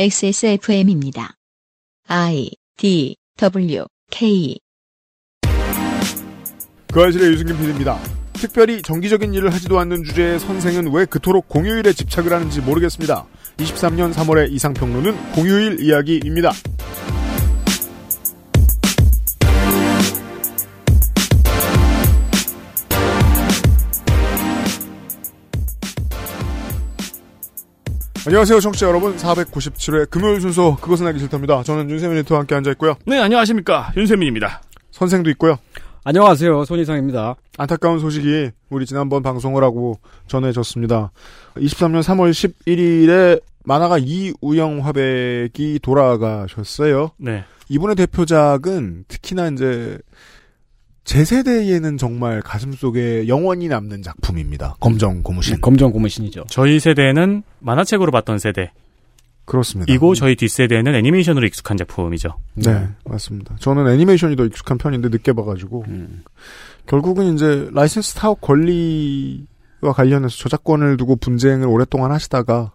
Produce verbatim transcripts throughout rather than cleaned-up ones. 엑스에스에프엠입니다. I, D, W, K. 그 아실의 유승균 피디입니다. 특별히 정기적인 일을 하지도 않는 주제에 선생은 왜 그토록 공휴일에 집착을 하는지 모르겠습니다. 이십삼 년 삼월의 이상평론은 공휴일 이야기입니다. 안녕하세요, 청취자 여러분. 사백구십칠 회 금요일 순서 그것은 알기 싫답니다. 저는 윤세민 리터와 함께 앉아있고요. 네, 안녕하십니까. 윤세민입니다. 선생도 있고요. 안녕하세요, 손이상입니다. 안타까운 소식이 우리 지난번 방송을 하고 전해졌습니다. 이십삼 년 삼월 십일일에 만화가 이우영 화백이 돌아가셨어요. 네. 이분의 대표작은 특히나 이제 제 세대에는 정말 가슴속에 영원히 남는 작품입니다. 검정고무신. 네, 검정고무신이죠. 저희 세대는 만화책으로 봤던 세대. 그렇습니다. 이고 저희 뒷세대는 애니메이션으로 익숙한 작품이죠. 네, 맞습니다. 저는 애니메이션이 더 익숙한 편인데 늦게 봐가지고. 음. 결국은 이제 라이센스 타옥 권리와 관련해서 저작권을 두고 분쟁을 오랫동안 하시다가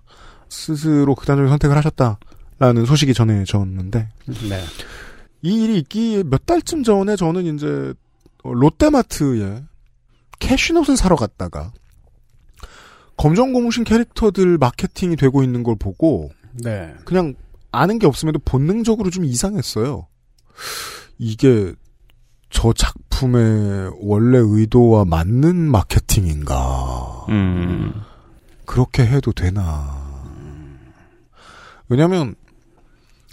스스로 극단적인 선택을 하셨다라는 소식이 전해졌는데. 네. 이 일이 있기 몇 달쯤 전에 저는 이제 롯데마트에 캐시넛을 사러 갔다가 검정고무신 캐릭터들 마케팅이 되고 있는 걸 보고 네. 그냥 아는 게 없음에도 본능적으로 좀 이상했어요. 이게 저 작품의 원래 의도와 맞는 마케팅인가. 음. 그렇게 해도 되나. 왜냐하면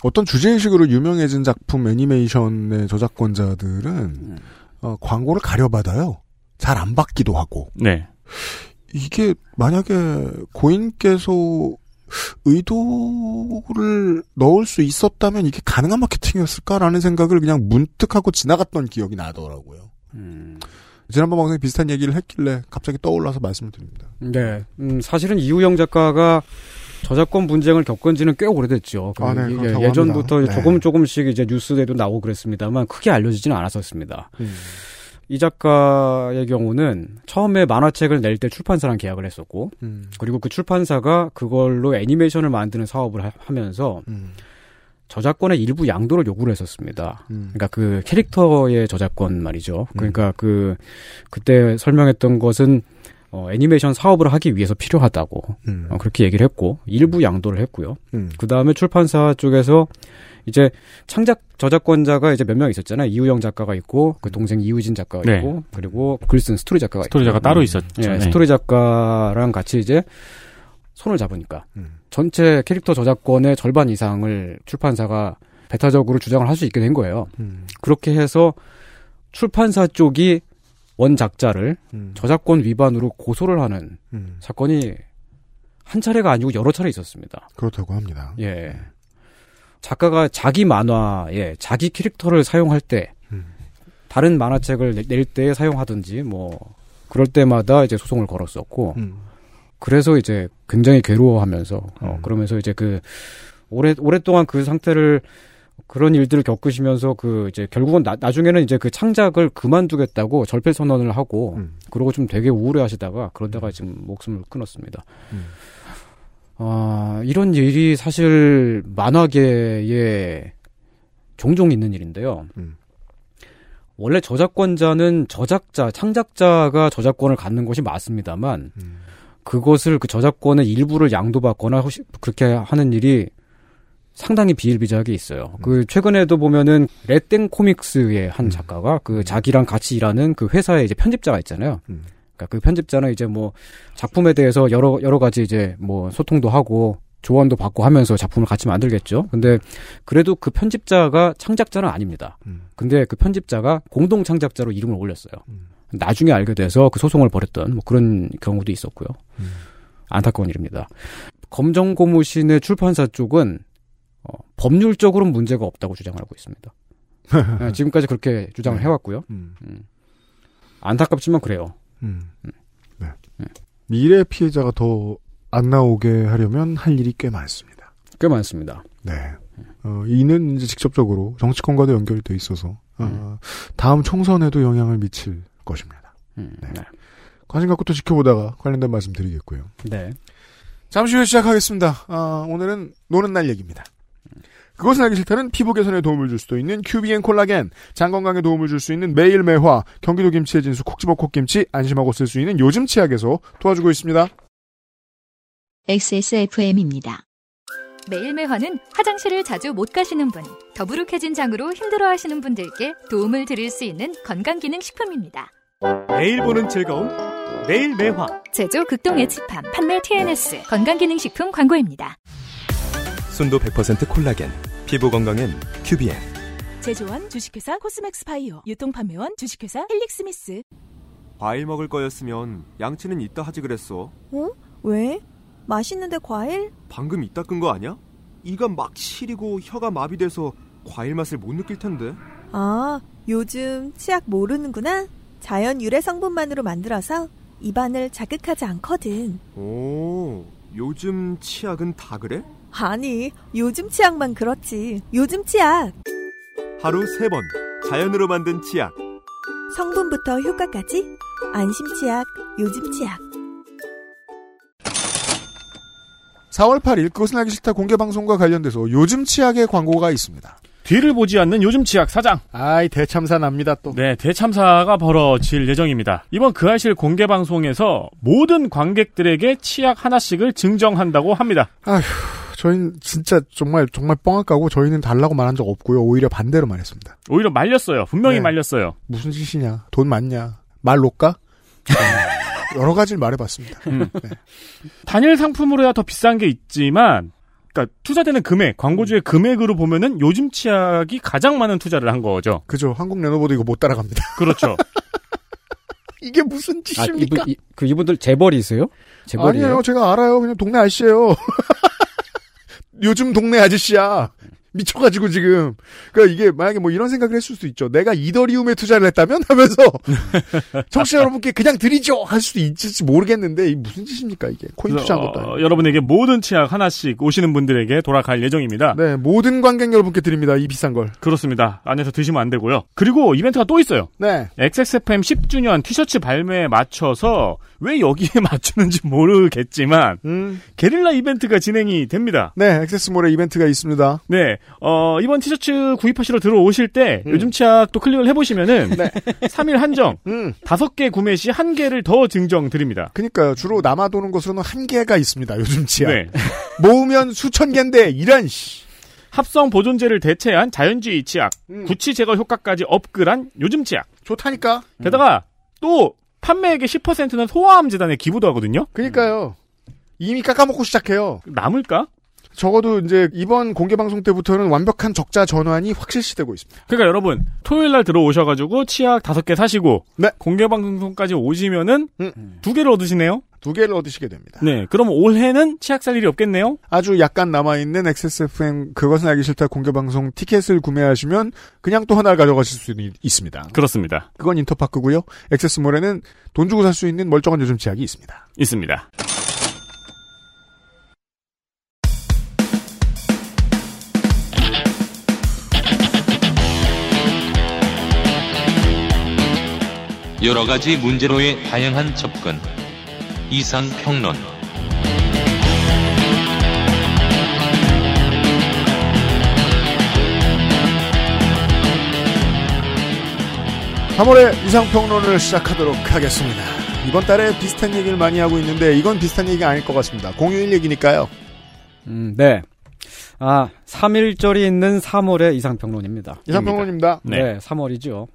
어떤 주제의식으로 유명해진 작품 애니메이션의 저작권자들은 음. 어, 광고를 가려받아요. 잘 안 받기도 하고. 네. 이게 만약에 고인께서 의도를 넣을 수 있었다면 이게 가능한 마케팅이었을까라는 생각을 그냥 문득 하고 지나갔던 기억이 나더라고요. 음. 지난번 방송에 비슷한 얘기를 했길래 갑자기 떠올라서 말씀을 드립니다. 네. 음, 사실은 이우영 작가가 저작권 분쟁을 겪은 지는 꽤 오래됐죠. 아, 네, 예, 예전부터 네. 조금 조금씩 이제 뉴스에도 나오고 그랬습니다만 크게 알려지지는 않았었습니다. 음. 이 작가의 경우는 처음에 만화책을 낼 때 출판사랑 계약을 했었고 음. 그리고 그 출판사가 그걸로 애니메이션을 만드는 사업을 하, 하면서 음. 저작권의 일부 양도를 요구를 했었습니다. 음. 그러니까 그 캐릭터의 저작권 말이죠. 음. 그러니까 그 그때 설명했던 것은 어, 애니메이션 사업을 하기 위해서 필요하다고 음. 어, 그렇게 얘기를 했고 일부 양도를 했고요. 음. 그 다음에 출판사 쪽에서 이제 창작 저작권자가 이제 몇 명 있었잖아요. 이우영 작가가 있고 그 동생 이우진 작가가 네. 있고 그리고 글쓴 스토리 작가가 스토리 작가 따로 있었죠. 네, 네. 스토리 작가랑 같이 이제 손을 잡으니까 음. 전체 캐릭터 저작권의 절반 이상을 출판사가 배타적으로 주장을 할 수 있게 된 거예요. 음. 그렇게 해서 출판사 쪽이 원작자를 음. 저작권 위반으로 고소를 하는 음. 사건이 한 차례가 아니고 여러 차례 있었습니다. 그렇다고 합니다. 예, 작가가 자기 만화에 자기 캐릭터를 사용할 때 음. 다른 만화책을 낼 때 사용하든지 뭐 그럴 때마다 이제 소송을 걸었었고 음. 그래서 이제 굉장히 괴로워하면서 음. 어, 그러면서 이제 그 오래 오랫동안 그 상태를 그런 일들을 겪으시면서 그 이제 결국은 나, 나중에는 이제 그 창작을 그만두겠다고 절필 선언을 하고 음. 그러고 좀 되게 우울해하시다가 그러다가 지금 목숨을 끊었습니다. 음. 아 이런 일이 사실 만화계에 종종 있는 일인데요. 음. 원래 저작권자는 저작자, 창작자가 저작권을 갖는 것이 맞습니다만 음. 그것을 그 저작권의 일부를 양도받거나 혹시 그렇게 하는 일이 상당히 비일비재하게 있어요. 음. 그 최근에도 보면은 레땡 코믹스의 한 작가가 그 음. 자기랑 같이 일하는 그 회사의 이제 편집자가 있잖아요. 음. 그러니까 그 편집자는 이제 뭐 작품에 대해서 여러 여러 가지 이제 뭐 소통도 하고 조언도 받고 하면서 작품을 같이 만들겠죠. 근데 그래도 그 편집자가 창작자는 아닙니다. 음. 근데 그 편집자가 공동 창작자로 이름을 올렸어요. 음. 나중에 알게 돼서 그 소송을 벌였던 뭐 그런 경우도 있었고요. 음. 안타까운 일입니다. 검정고무신의 출판사 쪽은 어, 법률적으로는 문제가 없다고 주장하고 있습니다. 네, 지금까지 그렇게 주장을 네. 해왔고요. 음. 음. 안타깝지만 그래요. 음. 음. 네. 네. 미래 피해자가 더 안 나오게 하려면 할 일이 꽤 많습니다. 꽤 많습니다. 네. 어, 이는 이제 직접적으로 정치권과도 연결이 돼 있어서 어, 음. 다음 총선에도 영향을 미칠 것입니다. 음. 네. 네. 관심 갖고 또 지켜보다가 관련된 말씀 드리겠고요. 네. 잠시 후에 시작하겠습니다. 아, 오늘은 노는 날 얘기입니다. 그것은 알기 싫다는 피부 개선에 도움을 줄 수도 있는 큐비엔 콜라겐, 장 건강에 도움을 줄 수 있는 매일매화, 경기도 김치의 진수 콕 집어 콕김치, 안심하고 쓸 수 있는 요즘 치약에서 도와주고 있습니다. 엑스에스에프엠입니다. 매일매화는 화장실을 자주 못 가시는 분, 더부룩해진 장으로 힘들어하시는 분들께 도움을 드릴 수 있는 건강기능식품입니다. 매일 보는 즐거움, 매일매화. 제조 극동의 집함, 판매 티엔에스 건강기능식품 광고입니다. 순도 백 퍼센트 콜라겐, 피부 건강엔 큐비엔. 제조원 주식회사 코스맥스파이오, 유통판매원 주식회사 헬릭스미스. 과일 먹을 거였으면 양치는 이따 하지 그랬어. 어? 왜? 맛있는데 과일? 방금 이따 끈 거 아니야? 이가 막 시리고 혀가 마비돼서 과일 맛을 못 느낄 텐데. 아, 요즘 치약 모르는구나. 자연 유래 성분만으로 만들어서 입안을 자극하지 않거든. 오, 요즘 치약은 다 그래? 아니, 요즘 치약만 그렇지. 요즘 치약. 하루 세 번 자연으로 만든 치약. 성분부터 효과까지 안심 치약, 요즘 치약. 사월 팔일 그것은 알기 싫다 공개방송과 관련돼서 요즘 치약의 광고가 있습니다. 뒤를 보지 않는 요즘 치약 사장. 아이, 대참사 납니다 또. 네, 대참사가 벌어질 예정입니다. 이번 그 아실 공개방송에서 모든 관객들에게 치약 하나씩을 증정한다고 합니다. 아휴, 저희는 진짜 정말 정말 뻥아까고 저희는 달라고 말한 적 없고요. 오히려 반대로 말했습니다. 오히려 말렸어요. 분명히 네. 말렸어요. 무슨 짓이냐. 돈 많냐. 말 놓을까? 여러 가지를 말해봤습니다. 음. 네. 단일 상품으로야 더 비싼 게 있지만, 그러니까 투자되는 금액, 광고주의 금액으로 보면은 요즘 치약이 가장 많은 투자를 한 거죠. 그죠. 한국 레노버도 이거 못 따라갑니다. 그렇죠. 이게 무슨 짓입니까? 아, 이분, 이, 그 이분들 재벌이세요? 재벌이에요? 아니에요. 제가 알아요. 그냥 동네 아저씨예요. 요즘 동네 아저씨야. 미쳐가지고 지금. 그러니까 이게 만약에 뭐 이런 생각을 했을 수도 있죠. 내가 이더리움에 투자를 했다면 하면서 청취자 여러분께 그냥 드리죠 할 수도 있을지 모르겠는데, 이 무슨 짓입니까 이게. 코인 투자한 것도 아니고. 어, 여러분에게 모든 치약 하나씩 오시는 분들에게 돌아갈 예정입니다. 네, 모든 관객 여러분께 드립니다. 이 비싼 걸. 그렇습니다. 안에서 드시면 안 되고요. 그리고 이벤트가 또 있어요. 네. 엑스에스에프엠 십 주년 티셔츠 발매에 맞춰서 왜 여기에 맞추는지 모르겠지만 음. 게릴라 이벤트가 진행이 됩니다. 네, 엑세스몰에 이벤트가 있습니다. 네. 어, 이번 티셔츠 구입하시러 들어오실 때, 음. 요즘 치약도 클릭을 해보시면은, 네. 삼 일 한정, 음. 다섯 개 구매 시 한 개를 더 증정 드립니다. 그니까요. 주로 남아도는 것으로는 한 개가 있습니다, 요즘 치약. 네. 모으면 수천 개인데, 이런, 씨. 합성 보존제를 대체한 자연주의 치약, 음. 구취 제거 효과까지 업글한 요즘 치약. 좋다니까? 게다가, 또, 판매액의 십 퍼센트는 소아암재단에 기부도 하거든요? 그니까요. 이미 깎아먹고 시작해요. 남을까? 적어도 이제 이번 공개방송 때부터는 완벽한 적자 전환이 확실시되고 있습니다. 그러니까 여러분 토요일날 들어오셔가지고 치약 다섯 개 사시고 네. 공개방송까지 오시면은 음. 두 개를 얻으시네요. 두 개를 얻으시게 됩니다. 네, 그럼 올해는 치약 살 일이 없겠네요. 아주 약간 남아있는 엑스에스에프엠 그것은 알기 싫다 공개방송 티켓을 구매하시면 그냥 또 하나를 가져가실 수 있습니다. 그렇습니다. 그건 인터파크고요. 엑세스몰에는 돈 주고 살 수 있는 멀쩡한 요즘 치약이 있습니다. 있습니다. 여러 가지 문제로의 다양한 접근. 이상 평론. 삼월에 이상 평론을 시작하도록 하겠습니다. 이번 달에 비슷한 얘기를 많이 하고 있는데 이건 비슷한 얘기가 아닐 것 같습니다. 공휴일 얘기니까요. 음, 네. 아, 삼 일절이 있는 삼월의 이상 평론입니다. 이상 평론입니다. 네. 네, 삼월이죠.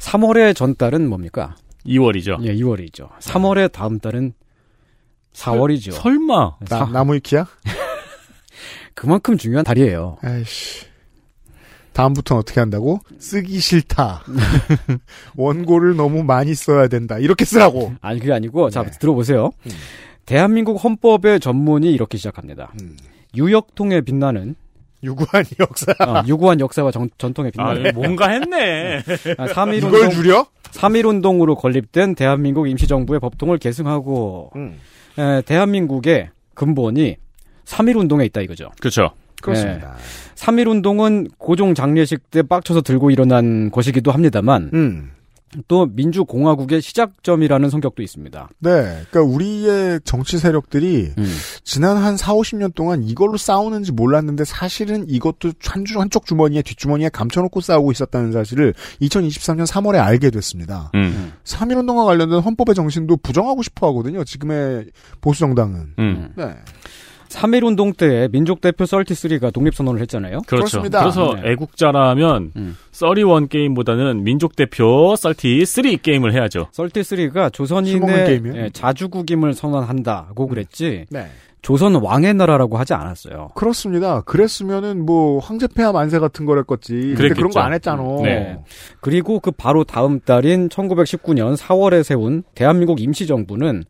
삼월의 전달은 뭡니까? 이월이죠. 예, 이월이죠. 삼월의 다음 달은 사월이죠. 설마 사... 나무위키야? 그만큼 중요한 달이에요. 아이씨. 다음부터는 어떻게 한다고? 쓰기 싫다. 원고를 너무 많이 써야 된다. 이렇게 쓰라고. 아니 그게 아니고 자 네. 들어보세요. 음. 대한민국 헌법의 전문이 이렇게 시작합니다. 음. 유역통에 빛나는. 유구한 역사. 어, 유구한 역사와 전, 전통의 빛나는. 아, 뭔가 했네. 삼 일 운동, 이걸 줄여? 삼 일 운동으로 건립된 대한민국 임시정부의 법통을 계승하고 음. 에, 대한민국의 근본이 삼 일 운동에 있다 이거죠. 그렇죠. 그렇습니다. 에, 삼 일 운동은 고종 장례식 때 빡쳐서 들고 일어난 것이기도 합니다만 음. 또 민주공화국의 시작점이라는 성격도 있습니다. 네. 그러니까 우리의 정치 세력들이 음. 지난 한 사오십 년 동안 이걸로 싸우는지 몰랐는데 사실은 이것도 한 주, 한쪽 주머니에 뒷주머니에 감춰놓고 싸우고 있었다는 사실을 이천이십삼 년 삼월에 알게 됐습니다. 음. 삼일 운동과 관련된 헌법의 정신도 부정하고 싶어 하거든요. 지금의 보수정당은. 음. 네. 삼일 운동 때 민족대표 서른세 명이 독립선언을 했잖아요. 그렇죠. 그렇습니다. 그래서 네. 애국자라면 음. 서른한 게임보다는 민족대표 서른세 게임을 해야죠. 서른세 개가 조선인의 예, 자주국임을 선언한다고 그랬지 음. 네. 조선 왕의 나라라고 하지 않았어요. 그렇습니다. 그랬으면은 뭐 황제폐하 만세 같은 거랬겠지. 근데 그런 거 안 했잖아. 네. 그리고 그 바로 다음 달인 천구백십구 년 사월에 세운 대한민국 임시정부는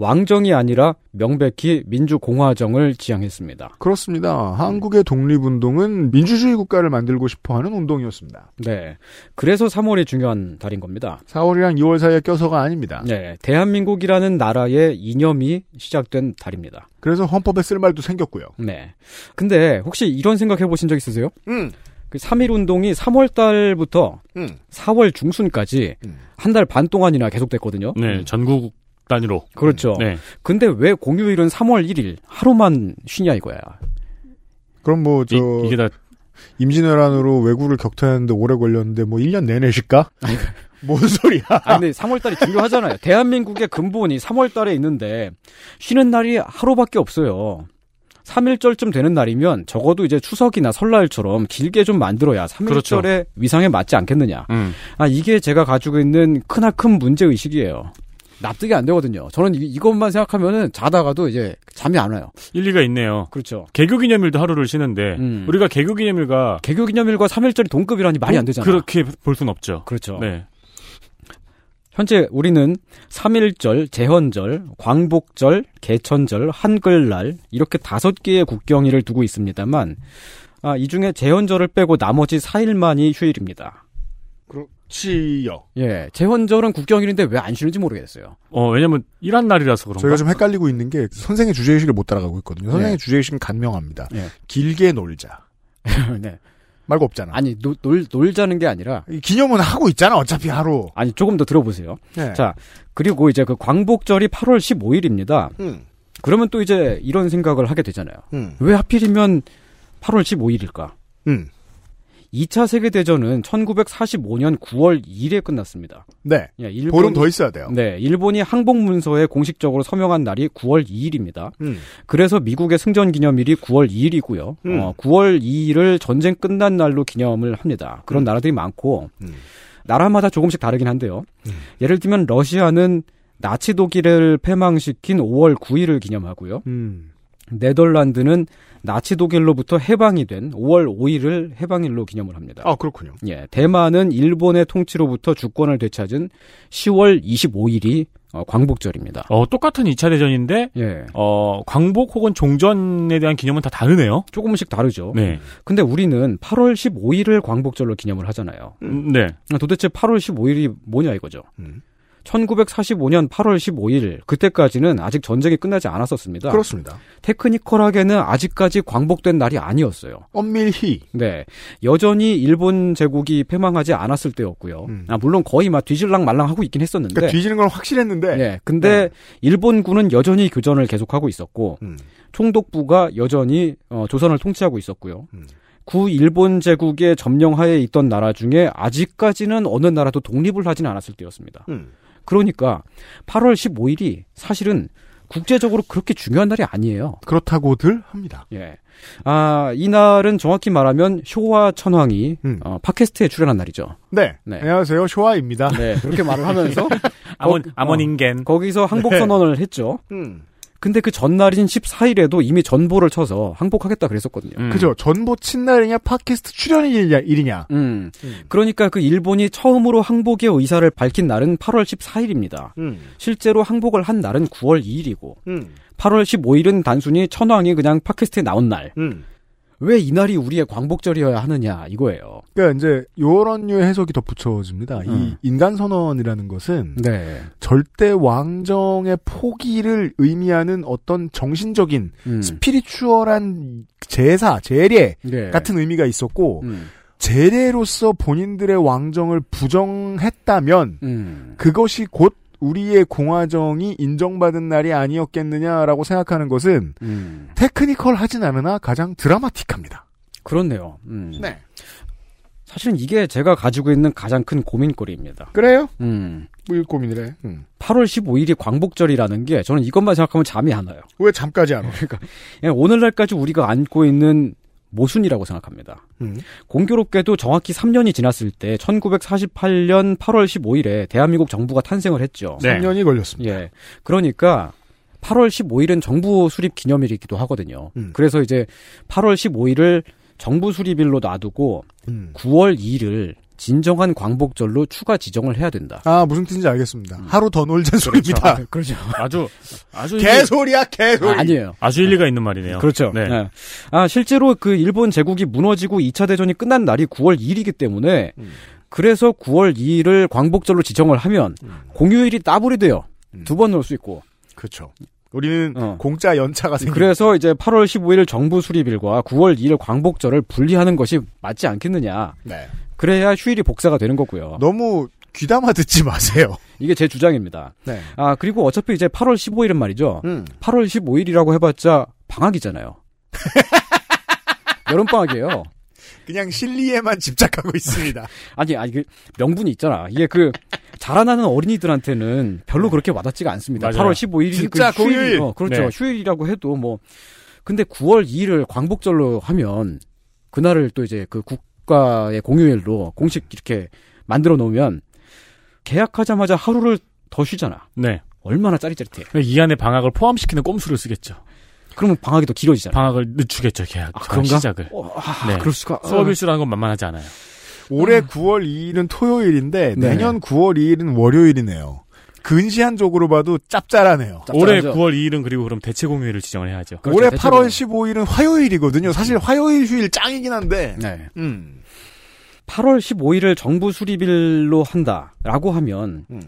왕정이 아니라 명백히 민주공화정을 지향했습니다. 그렇습니다. 한국의 독립운동은 민주주의 국가를 만들고 싶어하는 운동이었습니다. 네. 그래서 삼월이 중요한 달인 겁니다. 사월이랑 이월 사이에 껴서가 아닙니다. 네. 대한민국이라는 나라의 이념이 시작된 달입니다. 그래서 헌법에 쓸 말도 생겼고요. 네. 근데 혹시 이런 생각 해보신 적 있으세요? 음. 그 삼일 운동이 삼월 달부터 음. 사월 중순까지 음. 한 달 반 동안이나 계속됐거든요. 네. 전국 단위로. 그렇죠. 네. 근데 왜 공휴일은 삼월 일일 하루만 쉬냐 이거야. 그럼 뭐 저 이, 이게 다 임진왜란으로 왜구를 격퇴하는데 오래 걸렸는데 뭐 일 년 내내 쉴까? 뭔 소리야. 아니 근데 삼월 달이 중요하잖아요. 대한민국의 근본이 삼월 달에 있는데 쉬는 날이 하루밖에 없어요. 삼일절쯤 되는 날이면 적어도 이제 추석이나 설날처럼 길게 좀 만들어야 삼일절의 그렇죠. 위상에 맞지 않겠느냐. 음. 아 이게 제가 가지고 있는 크나큰 문제의식이에요. 납득이 안 되거든요. 저는 이, 이것만 생각하면은 자다가도 이제 잠이 안 와요. 일리가 있네요. 그렇죠. 개교기념일도 하루를 쉬는데 음. 우리가 개교기념일과 개교기념일과 삼일절이 동급이라니 말이 안 되잖아요. 그렇게 볼 순 없죠. 그렇죠. 네. 현재 우리는 삼일절, 제헌절, 광복절, 개천절, 한글날 이렇게 다섯 개의 국경일을 두고 있습니다만 아, 이 중에 제헌절을 빼고 나머지 사 일만이 휴일입니다. 그렇지요. 예, 제헌절은 국경일인데 왜 안 쉬는지 모르겠어요. 어, 왜냐면 일한 날이라서 그런가. 저희가 좀 헷갈리고 있는 게 선생의 주제의식을 못 따라가고 있거든요. 선생의 예. 주제의식은 간명합니다. 예. 길게 놀자. 네. 말고 없잖아. 아니, 노, 놀, 놀자는 게 아니라. 기념은 하고 있잖아, 어차피 하루. 아니, 조금 더 들어보세요. 예. 자, 그리고 이제 그 광복절이 팔월 십오일입니다. 음. 그러면 또 이제 이런 생각을 하게 되잖아요. 음. 왜 하필이면 팔월 십오일일까? 음. 이 차 세계대전은 천구백사십오 년 구월 일일에 끝났습니다. 네. 일본, 보름 더 있어야 돼요. 네. 일본이 항복문서에 공식적으로 서명한 날이 구월 이일입니다. 음. 그래서 미국의 승전기념일이 구월 이일이고요. 음. 어, 구월 이일을 전쟁 끝난 날로 기념을 합니다. 그런 음. 나라들이 많고 음. 나라마다 조금씩 다르긴 한데요. 음. 예를 들면 러시아는 나치 독일을 패망시킨 오월 구일을 기념하고요. 음. 네덜란드는 나치 독일로부터 해방이 된 오월 오일을 해방일로 기념을 합니다. 아, 그렇군요. 예. 대만은 일본의 통치로부터 주권을 되찾은 시월 이십오일이 어, 광복절입니다. 어, 똑같은 이 차 대전인데 예. 어, 광복 혹은 종전에 대한 기념은 다 다르네요. 조금씩 다르죠. 네. 근데 우리는 팔월 십오일을 광복절로 기념을 하잖아요. 음, 네. 도대체 팔월 십오일이 뭐냐 이거죠. 음. 천구백사십오 년 팔월 십오일 그때까지는 아직 전쟁이 끝나지 않았었습니다. 그렇습니다. 테크니컬하게는 아직까지 광복된 날이 아니었어요. 엄밀히. 네. 여전히 일본 제국이 패망하지 않았을 때였고요. 음. 아, 물론 거의 막 뒤질랑 말랑하고 있긴 했었는데. 그러니까 뒤지는 건 확실했는데. 네. 근데 음. 일본군은 여전히 교전을 계속하고 있었고 음. 총독부가 여전히 어, 조선을 통치하고 있었고요. 음. 구 일본 제국의 점령하에 있던 나라 중에 아직까지는 어느 나라도 독립을 하진 않았을 때였습니다. 음. 그러니까 팔월 십오일이 사실은 국제적으로 그렇게 중요한 날이 아니에요. 그렇다고들 합니다. 예, 아, 이 날은 정확히 말하면 쇼와 천황이 음. 어, 팟캐스트에 출연한 날이죠. 네, 네. 안녕하세요, 쇼와입니다. 네, 그렇게 말을 하면서 아몬 아몬인겐 어, 거기서 항복 선언을 네. 했죠. 음. 근데 그 전날인 십사일에도 이미 전보를 쳐서 항복하겠다 그랬었거든요. 음. 그죠. 전보 친 날이냐 팟캐스트 출연일이냐 일이냐. 음. 음. 그러니까 그 일본이 처음으로 항복의 의사를 밝힌 날은 팔월 십사일입니다. 음. 실제로 항복을 한 날은 구월 이일이고 음. 팔월 십오일은 단순히 천황이 그냥 팟캐스트에 나온 날. 음. 왜 이날이 우리의 광복절이어야 하느냐 이거예요. 그러니까 이제 요런 류의 해석이 덧붙여집니다. 음. 이 인간선언이라는 것은 네. 절대 왕정의 포기를 의미하는 어떤 정신적인 음. 스피리추얼한 제사, 제례 네. 같은 의미가 있었고 음. 재래로서 본인들의 왕정을 부정했다면 음. 그것이 곧 우리의 공화정이 인정받은 날이 아니었겠느냐라고 생각하는 것은 음. 테크니컬하진 않으나 가장 드라마틱합니다. 그렇네요. 음. 네. 사실은 이게 제가 가지고 있는 가장 큰 고민거리입니다. 그래요? 음. 뭘 고민이래? 음. 팔월 십오일이 광복절이라는 게 저는 이것만 생각하면 잠이 안 와요. 왜 잠까지 안 와요? 그러니까 오늘날까지 우리가 안고 있는 모순이라고 생각합니다. 음. 공교롭게도 정확히 삼 년이 지났을 때 천구백사십팔년 팔월 십오일에 대한민국 정부가 탄생을 했죠. 네. 삼 년이 걸렸습니다. 예. 그러니까 팔월 십오일은 정부 수립 기념일이기도 하거든요. 음. 그래서 이제 팔월 십오일을 정부 수립일로 놔두고 음. 구월 이일을 진정한 광복절로 추가 지정을 해야 된다. 아, 무슨 뜻인지 알겠습니다. 음. 하루 더 놀자는 소리입니다. 아, 그렇죠. 아주 아주 개소리야, 개소리. 아, 아니에요. 아주 일리가 네. 있는 말이네요. 그렇죠. 네. 네. 아, 실제로 그 일본 제국이 무너지고 이 차 대전이 끝난 날이 구월 이일이기 때문에 음. 그래서 구월 이일을 광복절로 지정을 하면 음. 공휴일이 따블이 돼요. 음. 두 번 놀 수 있고. 그렇죠. 우리는 어. 공짜 연차가 생깁니다. 그래서 이제 팔월 십오일 정부 수립일과 구월 이일 광복절을 분리하는 것이 맞지 않겠느냐. 네. 그래야 휴일이 복사가 되는 거고요. 너무 귀담아 듣지 마세요. 이게 제 주장입니다. 네. 아, 그리고 어차피 이제 팔월 십오일은 말이죠. 음. 팔월 십오일이라고 해봤자 방학이잖아요. 여름방학이에요. 그냥 실리에만 집착하고 있습니다. 아니, 아니, 그 명분이 있잖아. 이게 그 자라나는 어린이들한테는 별로 그렇게 와닿지가 않습니다. 맞아요. 팔월 십오일이 진짜 그 휴일. 휴일. 어, 그렇죠. 네. 휴일이라고 해도 뭐. 근데 구월 이일을 광복절로 하면 그날을 또 이제 그 국가의 공휴일로 공식 이렇게 만들어 놓으면 계약하자마자 하루를 더 쉬잖아. 네. 얼마나 짜릿짜릿해. 이 안에 방학을 포함시키는 꼼수를 쓰겠죠. 그러면 방학이 더 길어지잖아요. 방학을 늦추겠죠, 계약. 아, 그런가? 시작을. 어, 아, 네. 그럴 수가. 수업일수라는 건 만만하지 않아요. 올해 아. 구월 이일은 토요일인데 네. 내년 구월 이일은 월요일이네요. 근시한 쪽으로 봐도 짭짤하네요. 짭짤하죠. 올해 구월 이일은 그리고 그럼 대체 공휴일을 지정을 해야죠. 그렇죠, 올해 팔월 십오 일은 화요일이거든요. 사실 화요일 휴일 짱이긴 한데. 네. 음. 팔월 십오일을 정부 수립일로 한다라고 하면 음.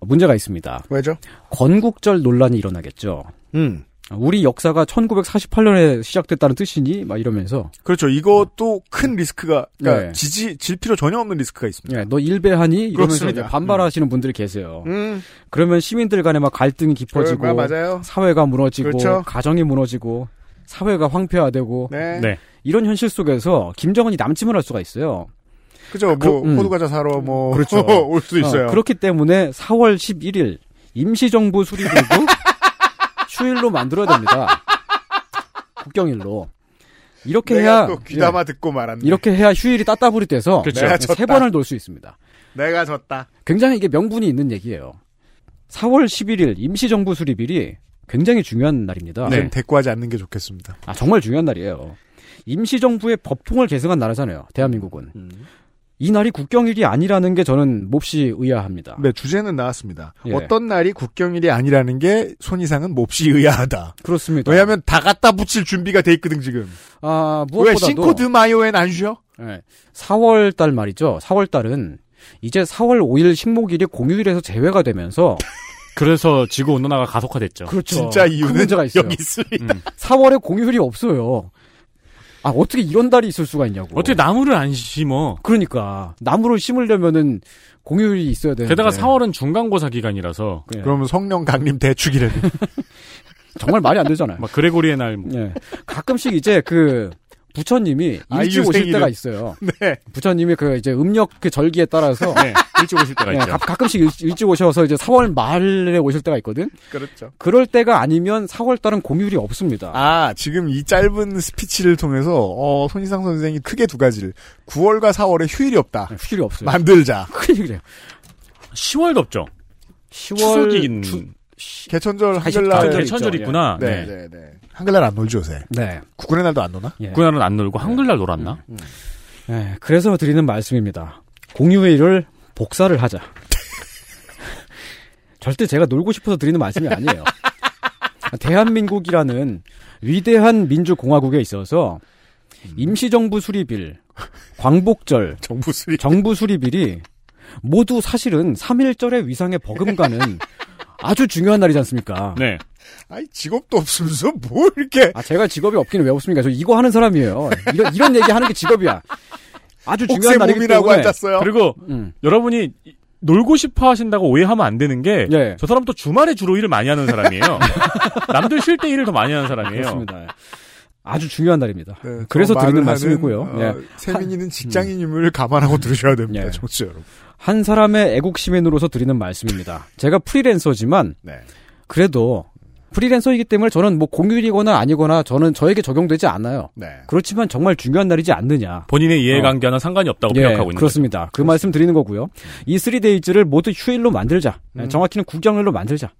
문제가 있습니다. 왜죠? 건국절 논란이 일어나겠죠. 음. 우리 역사가 천구백사십팔년에 시작됐다는 뜻이니 막 이러면서 그렇죠. 이것도 큰 리스크가 그러니까 네. 지지 질 필요 전혀 없는 리스크가 있습니다. 네, 너 일배하니 이러면서 그렇습니다. 반발하시는 음. 분들이 계세요. 음. 그러면 시민들 간에 막 갈등이 깊어지고 그, 맞아요. 사회가 무너지고 그렇죠. 가정이 무너지고 사회가 황폐화되고 네. 네. 이런 현실 속에서 김정은이 남침을 할 수가 있어요. 그죠? 아, 뭐 음. 호두 과자 사러 뭐 그렇죠. 올 수 있어요. 어, 그렇기 때문에 사월 십일일 임시정부 수립일도 휴일로 만들어야 됩니다. 국경일로. 이렇게 내가 해야 또 귀담아 예, 듣고 말았네. 이렇게 해야 휴일이 따따블이 돼서 그렇죠. 세 번을 놀 수 있습니다. 내가 졌다. 굉장히 이게 명분이 있는 얘기예요. 사월 십일일 임시정부 수립일이 굉장히 중요한 날입니다. 네, 대꾸하지 않는 게 좋겠습니다. 아, 정말 중요한 날이에요. 임시정부의 법통을 계승한 나라잖아요. 대한민국은. 음. 이 날이 국경일이 아니라는 게 저는 몹시 의아합니다. 네, 주제는 나왔습니다. 예. 어떤 날이 국경일이 아니라는 게 손이상은 몹시 의아하다. 그렇습니다. 왜냐하면 다 갖다 붙일 준비가 돼 있거든 지금. 아, 무엇보다도 왜 싱코드마요엔 안 쉬어? 네, 사월 달 말이죠. 사월 달은 이제 사월 오일 식목일이 공휴일에서 제외가 되면서 그래서 지구 온난화가 가속화됐죠. 그렇죠. 진짜 이유는 그 문제가 있어요. 여기 있습니다. 음. 사월에 공휴일이 없어요. 아, 어떻게 이런 달이 있을 수가 있냐고. 어떻게 나무를 안 심어. 그러니까. 나무를 심으려면은 공휴일이 있어야 되는데. 게다가 사월은 중간고사 기간이라서. 네. 그러면 성령 강림 대축이래. 정말 말이 안 되잖아요. 막 그레고리의 날. 뭐. 네. 가끔씩 이제 그 부처님이 일찍 오실 생일은. 때가 있어요. 네. 부처님이 그 이제 음력 그 절기에 따라서. 네. 일찍 오실 때가 네, 있죠. 가, 가끔씩 일, 일찍 오셔서 이제 사월 말에 오실 때가 있거든. 그렇죠. 그럴 때가 아니면 사월 달은 공휴일이 없습니다. 아, 지금 이 짧은 스피치를 통해서 어, 손이상 선생이 크게 두 가지를 구월과 사월에 휴일이 없다. 네, 휴일이 없어요. 만들자. 그래요. 시월도 없죠. 시월 추석이 개천절 한글날 개천절 있구나. 네, 네, 네. 한글날 안 놀죠, 요새. 네. 구군의 날도 안 노나? 예. 구군의 날은 안 놀고 한글날 네. 놀았나? 음, 음. 네, 그래서 드리는 말씀입니다. 공휴일을 복사를 하자. 절대 제가 놀고 싶어서 드리는 말씀이 아니에요. 대한민국이라는 위대한 민주공화국에 있어서 임시정부 수립일, 광복절, 정부, 수립. 정부 수립일이 모두 사실은 삼일절의 위상에 버금가는 아주 중요한 날이지 않습니까? 네. 아니, 직업도 없으면서 뭘 이렇게. 아, 제가 직업이 없기는 왜 없습니까? 저 이거 하는 사람이에요. 이런, 이런 얘기 하는 게 직업이야. 아주 중요한 날이기 때문에. 앉았어요. 그리고 음. 여러분이 놀고 싶어 하신다고 오해하면 안 되는 게 저 예. 사람 또 주말에 주로 일을 많이 하는 사람이에요. 남들 쉴 때 일을 더 많이 하는 사람이에요. 그렇습니다. 아주 중요한 날입니다. 네, 그래서 드리는 말씀이고요. 어, 예. 세민이는 직장인임을 음. 감안하고 들으셔야 됩니다. 예. 정치 여러분. 한 사람의 애국시민으로서 드리는 말씀입니다. 제가 프리랜서지만 네. 그래도 프리랜서이기 때문에 저는 뭐 공휴일이거나 아니거나 저는 저에게 적용되지 않아요. 네. 그렇지만 정말 중요한 날이지 않느냐. 본인의 이해관계와는 어. 상관이 없다고 예, 생각하고 있는 그렇습니다. 거죠. 그 그렇습니다. 말씀 드리는 거고요. 이 쓰리 데이즈를 모두 휴일로 만들자. 음. 정확히는 국경일로 만들자.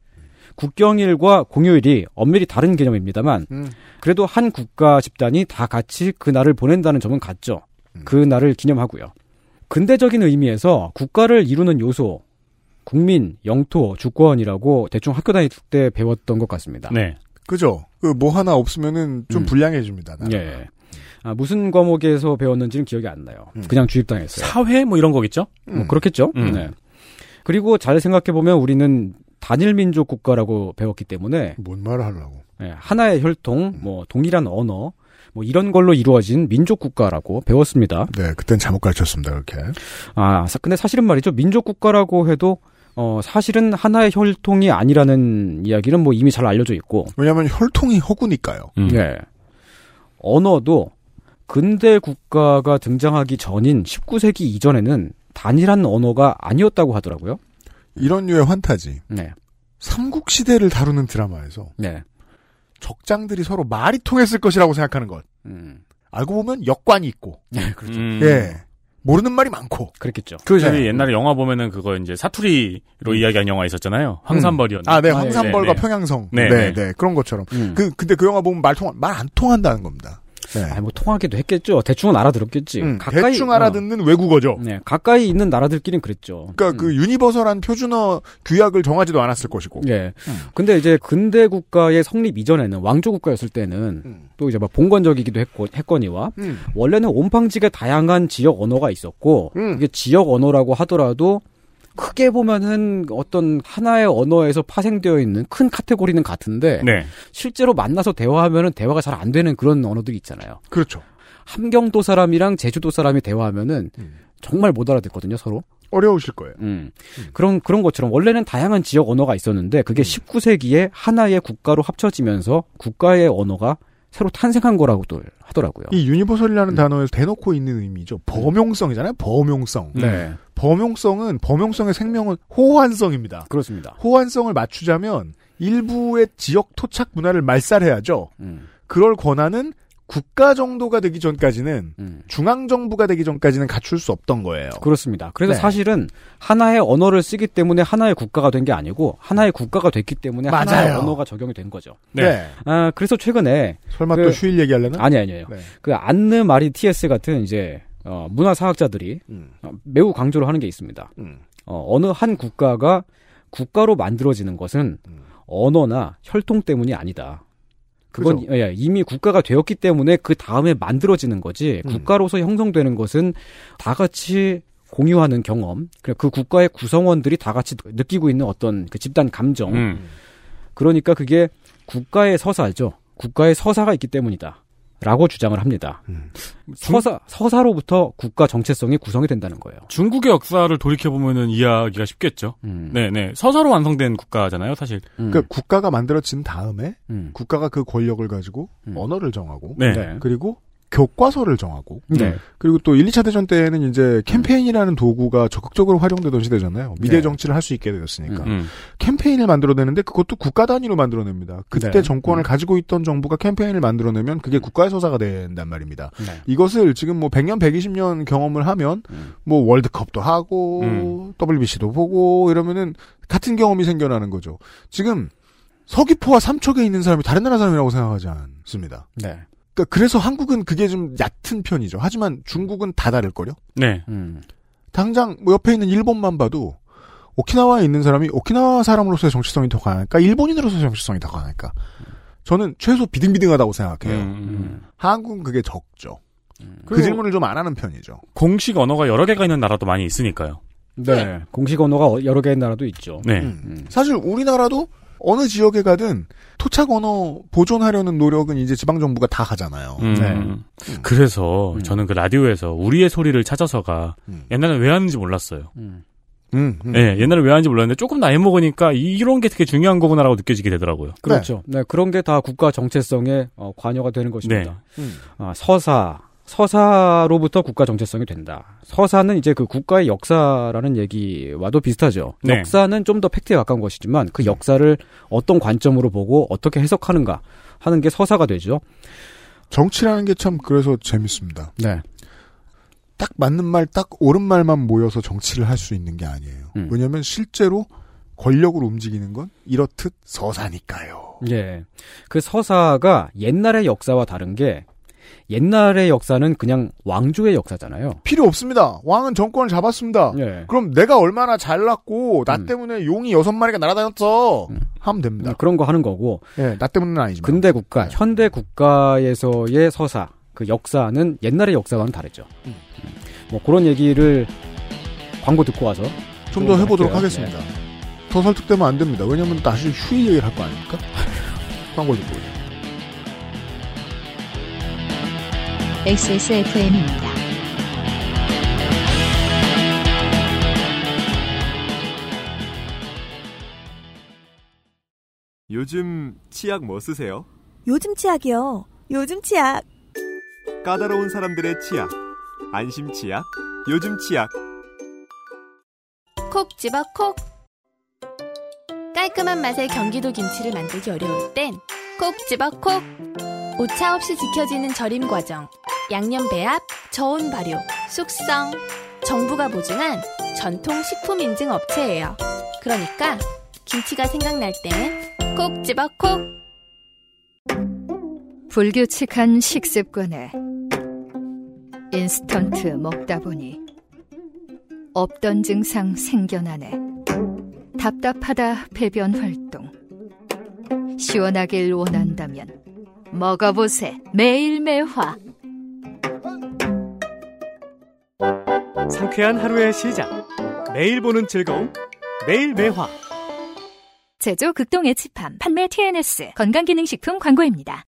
국경일과 공휴일이 엄밀히 다른 개념입니다만 음. 그래도 한 국가 집단이 다 같이 그 날을 보낸다는 점은 같죠. 음. 그 날을 기념하고요. 근대적인 의미에서 국가를 이루는 요소, 국민, 영토, 주권이라고 대충 학교 다닐 때 배웠던 것 같습니다. 네, 그죠. 그 뭐 하나 없으면은 좀 음. 불량해집니다. 나는. 예. 아, 무슨 과목에서 배웠는지는 기억이 안 나요. 음. 그냥 주입당했어요. 사회 뭐 이런 거겠죠? 음. 뭐 그렇겠죠. 음. 네. 그리고 잘 생각해 보면 우리는 단일 민족 국가라고 배웠기 때문에 뭔 말을 하려고? 예, 하나의 혈통, 뭐 동일한 언어, 뭐 이런 걸로 이루어진 민족 국가라고 배웠습니다. 네, 그땐 잘못 가르쳤습니다, 그렇게. 아, 근데 사실은 말이죠, 민족 국가라고 해도 어 사실은 하나의 혈통이 아니라는 이야기는 뭐 이미 잘 알려져 있고. 왜냐하면 혈통이 허구니까요. 음. 네, 언어도 근대 국가가 등장하기 전인 십구 세기 이전에는 단일한 언어가 아니었다고 하더라고요. 이런 류의 환타지. 네. 삼국시대를 다루는 드라마에서. 네. 적장들이 서로 말이 통했을 것이라고 생각하는 것. 음. 알고 보면 역관이 있고. 네, 그렇죠. 음. 예. 모르는 말이 많고. 그렇겠죠. 그, 저희 네. 옛날에 영화 보면은 그거 이제 사투리로 음. 이야기한 영화 있었잖아요. 황산벌이었나? 음. 아, 네. 황산벌과 아, 네. 평양성. 네. 네. 네. 네. 그런 것처럼. 음. 그, 근데 그 영화 보면 말 통, 말 안 통한다는 겁니다. 네. 아니, 뭐, 통하기도 했겠죠. 대충은 알아들었겠지. 음, 가까이, 대충 알아듣는 어. 외국어죠. 네, 가까이 있는 나라들끼리는 그랬죠. 그러니까 음. 그 유니버설한 표준어 규약을 정하지도 않았을 것이고. 네. 음. 근데 이제 근대 국가의 성립 이전에는, 왕조 국가였을 때는, 음. 또 이제 막 봉건적이기도 했고, 했거니와, 음. 원래는 온팡지게 다양한 지역 언어가 있었고, 음. 이게 지역 언어라고 하더라도, 크게 보면은 어떤 하나의 언어에서 파생되어 있는 큰 카테고리는 같은데 네. 실제로 만나서 대화하면은 대화가 잘 안 되는 그런 언어들이 있잖아요. 그렇죠. 함경도 사람이랑 제주도 사람이 대화하면은 음. 정말 못 알아듣거든요, 서로. 어려우실 거예요. 음. 음. 그런 그런 것처럼 원래는 다양한 지역 언어가 있었는데 그게 음. 십구 세기에 하나의 국가로 합쳐지면서 국가의 언어가 새로 탄생한 거라고도 하더라고요. 이 유니버설이라는 음. 단어에서 대놓고 있는 의미죠. 범용성이잖아요. 범용성. 네. 범용성은 범용성의 생명은 호환성입니다. 그렇습니다. 호환성을 맞추자면 일부의 지역 토착 문화를 말살해야죠. 음. 그럴 권한은 국가 정도가 되기 전까지는 음. 중앙 정부가 되기 전까지는 갖출 수 없던 거예요. 그렇습니다. 그래서 네. 사실은 하나의 언어를 쓰기 때문에 하나의 국가가 된 게 아니고 하나의 국가가 됐기 때문에 맞아요. 하나의 언어가 적용이 된 거죠. 네. 네. 아, 그래서 최근에 설마 그, 또 휴일 얘기하려나? 아니 아니에요. 네. 그 안느 마리 티에스 같은 이제 어, 문화 사학자들이 음. 어, 매우 강조를 하는 게 있습니다. 음. 어, 어느 한 국가가 국가로 만들어지는 것은 음. 언어나 혈통 때문이 아니다. 그건 그죠? 예, 이미 국가가 되었기 때문에 그 다음에 만들어지는 거지 음. 국가로서 형성되는 것은 다 같이 공유하는 경험, 그 국가의 구성원들이 다 같이 느끼고 있는 어떤 그 집단 감정. 음. 그러니까 그게 국가의 서사죠. 국가의 서사가 있기 때문이다. 라고 주장을 합니다. 음. 서사, 서사로부터 국가 정체성이 구성이 된다는 거예요. 중국의 역사를 돌이켜보면은 이야기가 쉽겠죠. 음. 네네. 서사로 완성된 국가잖아요, 사실. 음. 그러니까 국가가 만들어진 다음에, 음. 국가가 그 권력을 가지고 음. 언어를 정하고, 네. 네. 그리고 교과서를 정하고, 네. 그리고 또 일, 이 차 대전 때에는 이제 캠페인이라는 도구가 적극적으로 활용되던 시대잖아요. 미래 정치를 할 수 있게 되었으니까. 음, 음. 캠페인을 만들어내는데 그것도 국가 단위로 만들어냅니다. 그때 네. 정권을 음. 가지고 있던 정부가 캠페인을 만들어내면 그게 국가의 서사가 된단 말입니다. 네. 이것을 지금 뭐 백 년, 백이십 년 경험을 하면 음. 뭐 월드컵도 하고 음. 더블유비씨도 보고 이러면은 같은 경험이 생겨나는 거죠. 지금 서귀포와 삼척에 있는 사람이 다른 나라 사람이라고 생각하지 않습니다. 네. 그러니까 그래서 한국은 그게 좀 얕은 편이죠. 하지만 중국은 다 다를걸요? 네. 음. 당장 뭐 옆에 있는 일본만 봐도 오키나와에 있는 사람이 오키나와 사람으로서의 정체성이 더 강할까? 일본인으로서의 정체성이 더 강할까? 저는 최소 비등비등하다고 생각해요. 음, 음. 한국은 그게 적죠. 음. 그 질문을 좀 안 하는 편이죠. 공식 언어가 여러 개가 있는 나라도 많이 있으니까요. 네. 네. 공식 언어가 여러 개인 나라도 있죠. 네. 음. 음. 사실 우리나라도 어느 지역에 가든 토착 언어 보존하려는 노력은 이제 지방정부가 다 하잖아요. 음, 네. 음. 그래서 음. 저는 그 라디오에서 우리의 소리를 찾아서가 음. 옛날에는 왜 하는지 몰랐어요. 음. 음, 음. 네, 옛날에 왜 하는지 몰랐는데 조금 나이 먹으니까 이런 게 되게 중요한 거구나라고 느껴지게 되더라고요. 그렇죠. 네, 네 그런 게 다 국가 정체성에 관여가 되는 것입니다. 네. 음. 아, 서사. 서사로부터 국가 정체성이 된다. 서사는 이제 그 국가의 역사라는 얘기와도 비슷하죠. 네. 역사는 좀 더 팩트에 가까운 것이지만 그 역사를 어떤 관점으로 보고 어떻게 해석하는가 하는 게 서사가 되죠. 정치라는 게 참 그래서 재밌습니다. 네. 딱 맞는 말, 딱 옳은 말만 모여서 정치를 할 수 있는 게 아니에요. 음. 왜냐하면 실제로 권력을 움직이는 건 이렇듯 서사니까요. 예. 그 서사가 옛날의 역사와 다른 게 옛날의 역사는 그냥 왕조의 역사잖아요. 필요 없습니다. 왕은 정권을 잡았습니다. 예. 그럼 내가 얼마나 잘났고 나 음. 때문에 용이 여섯 마리가 날아다녔어 음. 하면 됩니다. 그런 거 하는 거고. 예, 나 때문은 아니지만. 근대 국가, 네. 현대 국가에서의 서사, 그 역사는 옛날의 역사와는 다르죠. 음. 뭐 그런 얘기를 광고 듣고 와서 좀 더 해보도록 할게요. 하겠습니다. 네. 더 설득되면 안 됩니다. 왜냐면 다시 휴일 얘기를 할 거 아닙니까? 광고 듣고 오죠. 엑스에스에프엠입니다. 요즘 치약 뭐 쓰세요? 요즘 치약이요. 요즘 치약. 까다로운 사람들의 치약. 안심 치약. 요즘 치약. 콕 집어 콕. 깔끔한 맛의 경기도 김치를 만들기 어려울 땐 콕 집어 콕. 오차 없이 지켜지는 절임 과정. 양념 배합, 저온 발효, 숙성. 정부가 보증한 전통 식품 인증 업체예요. 그러니까 김치가 생각날 땐 콕 집어 콕. 불규칙한 식습관에 인스턴트 먹다 보니 없던 증상 생겨나네. 답답하다 배변 활동. 시원하길 원한다면 먹어보세. 매일매화. 상쾌한 하루의 시작. 매일 보는 즐거움. 매일매화. 제조 극동 에치팜. 판매 티엔에스. 건강기능식품 광고입니다.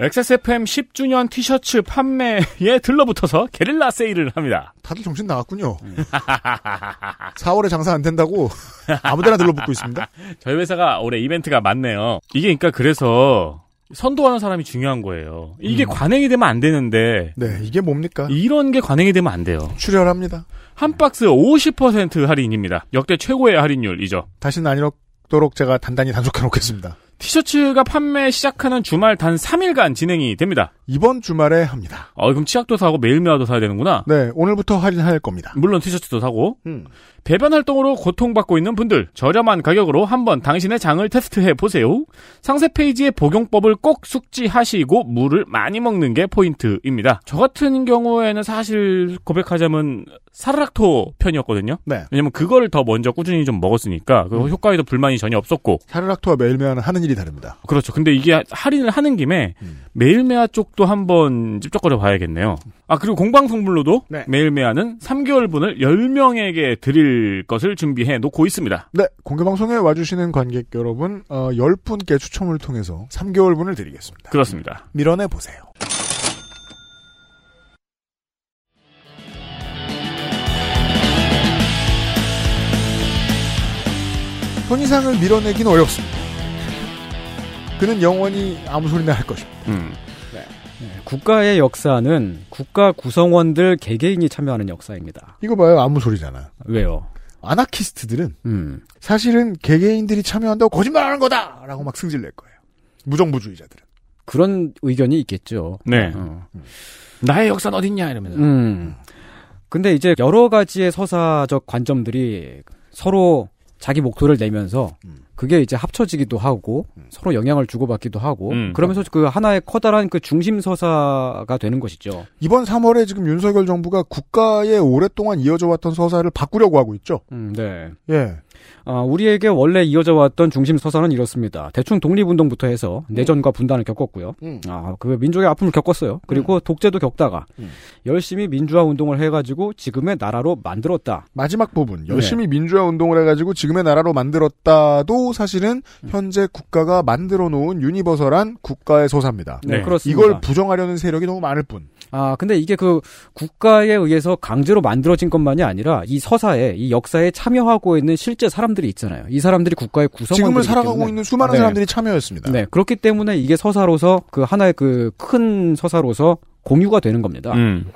엑스에스에프엠 십 주년 티셔츠 판매에 들러붙어서 게릴라 세일을 합니다. 다들 정신 나갔군요. 사월에 장사 안 된다고 아무데나 들러붙고 있습니다. 저희 회사가 올해 이벤트가 많네요. 이게 그러니까 그래서 선도하는 사람이 중요한 거예요. 이게 음. 관행이 되면 안 되는데. 네, 이게 뭡니까? 이런 게 관행이 되면 안 돼요. 출혈합니다. 한 박스 오십 퍼센트 할인입니다. 역대 최고의 할인율이죠. 다시는 안 이렇도록 제가 단단히 단속해 놓겠습니다. 티셔츠가 판매 시작하는 주말 단 삼 일간 진행이 됩니다. 이번 주말에 합니다. 어, 그럼 치약도 사고 매일매화도 사야 되는구나. 네, 오늘부터 할인할 겁니다. 물론 티셔츠도 사고. 음. 배변 활동으로 고통받고 있는 분들, 저렴한 가격으로 한번 당신의 장을 테스트해 보세요. 상세 페이지에 복용법을 꼭 숙지하시고 물을 많이 먹는 게 포인트입니다. 저 같은 경우에는 사실 고백하자면 사르락토 편이었거든요. 네. 왜냐면 그거를 더 먼저 꾸준히 좀 먹었으니까 그 효과에도 불만이 전혀 없었고. 사르락토와 매일매화는 하는 일이 다릅니다. 그렇죠. 근데 이게 할인을 하는 김에 음. 매일매화 쪽도 한번 찝쩍거려 봐야겠네요. 아, 그리고 공방선물로도 네. 매일매화는 삼 개월분을 열 명에게 드릴 것을 준비해 놓고 있습니다. 네. 공개방송에 와주시는 관객 여러분 어, 열 분께 추첨을 통해서 삼 개월분을 드리겠습니다. 그렇습니다. 밀어내보세요. 손이상을 밀어내긴 어렵습니다. 그는 영원히 아무 소리나 할 것입니다. 음. 네. 네. 국가의 역사는 국가 구성원들 개개인이 참여하는 역사입니다. 이거 봐요. 아무 소리잖아. 왜요? 아나키스트들은 음. 사실은 개개인들이 참여한다고 거짓말하는 거다! 라고 막 승질낼 거예요. 무정부주의자들은. 그런 의견이 있겠죠. 네. 어. 음. 나의 역사는 어딨냐? 이러면서. 음. 음. 근데 이제 여러 가지의 서사적 관점들이 서로 자기 목소리를 내면서 음. 그게 이제 합쳐지기도 하고 음. 서로 영향을 주고받기도 하고 음. 그러면서 그 하나의 커다란 그 중심 서사가 되는 것이죠. 이번 삼월에 지금 윤석열 정부가 국가에 오랫동안 이어져 왔던 서사를 바꾸려고 하고 있죠. 음, 네. 예. 아, 우리에게 원래 이어져 왔던 중심 서사는 이렇습니다. 대충 독립운동부터 해서 내전과 분단을 겪었고요. 음. 아, 그 민족의 아픔을 겪었어요. 그리고 음. 독재도 겪다가 음. 열심히 민주화 운동을 해가지고 지금의 나라로 만들었다. 마지막 부분. 열심히 네. 민주화 운동을 해가지고 지금의 나라로 만들었다도 사실은 현재 국가가 만들어놓은 유니버설한 국가의 서사입니다. 네, 네. 그렇습니다. 이걸 부정하려는 세력이 너무 많을 뿐. 아, 근데 이게 그 국가에 의해서 강제로 만들어진 것만이 아니라 이 서사에, 이 역사에 참여하고 있는 실제 사람들이 있잖아요. 이 사람들이 국가의 구성원들이기 때문에 지금을 살아가고 있는 수많은 네. 사람들이 참여했습니다. 네, 그렇기 때문에 이게 서사로서 그 하나의 그 큰 서사로서 공유가 되는 겁니다. 음.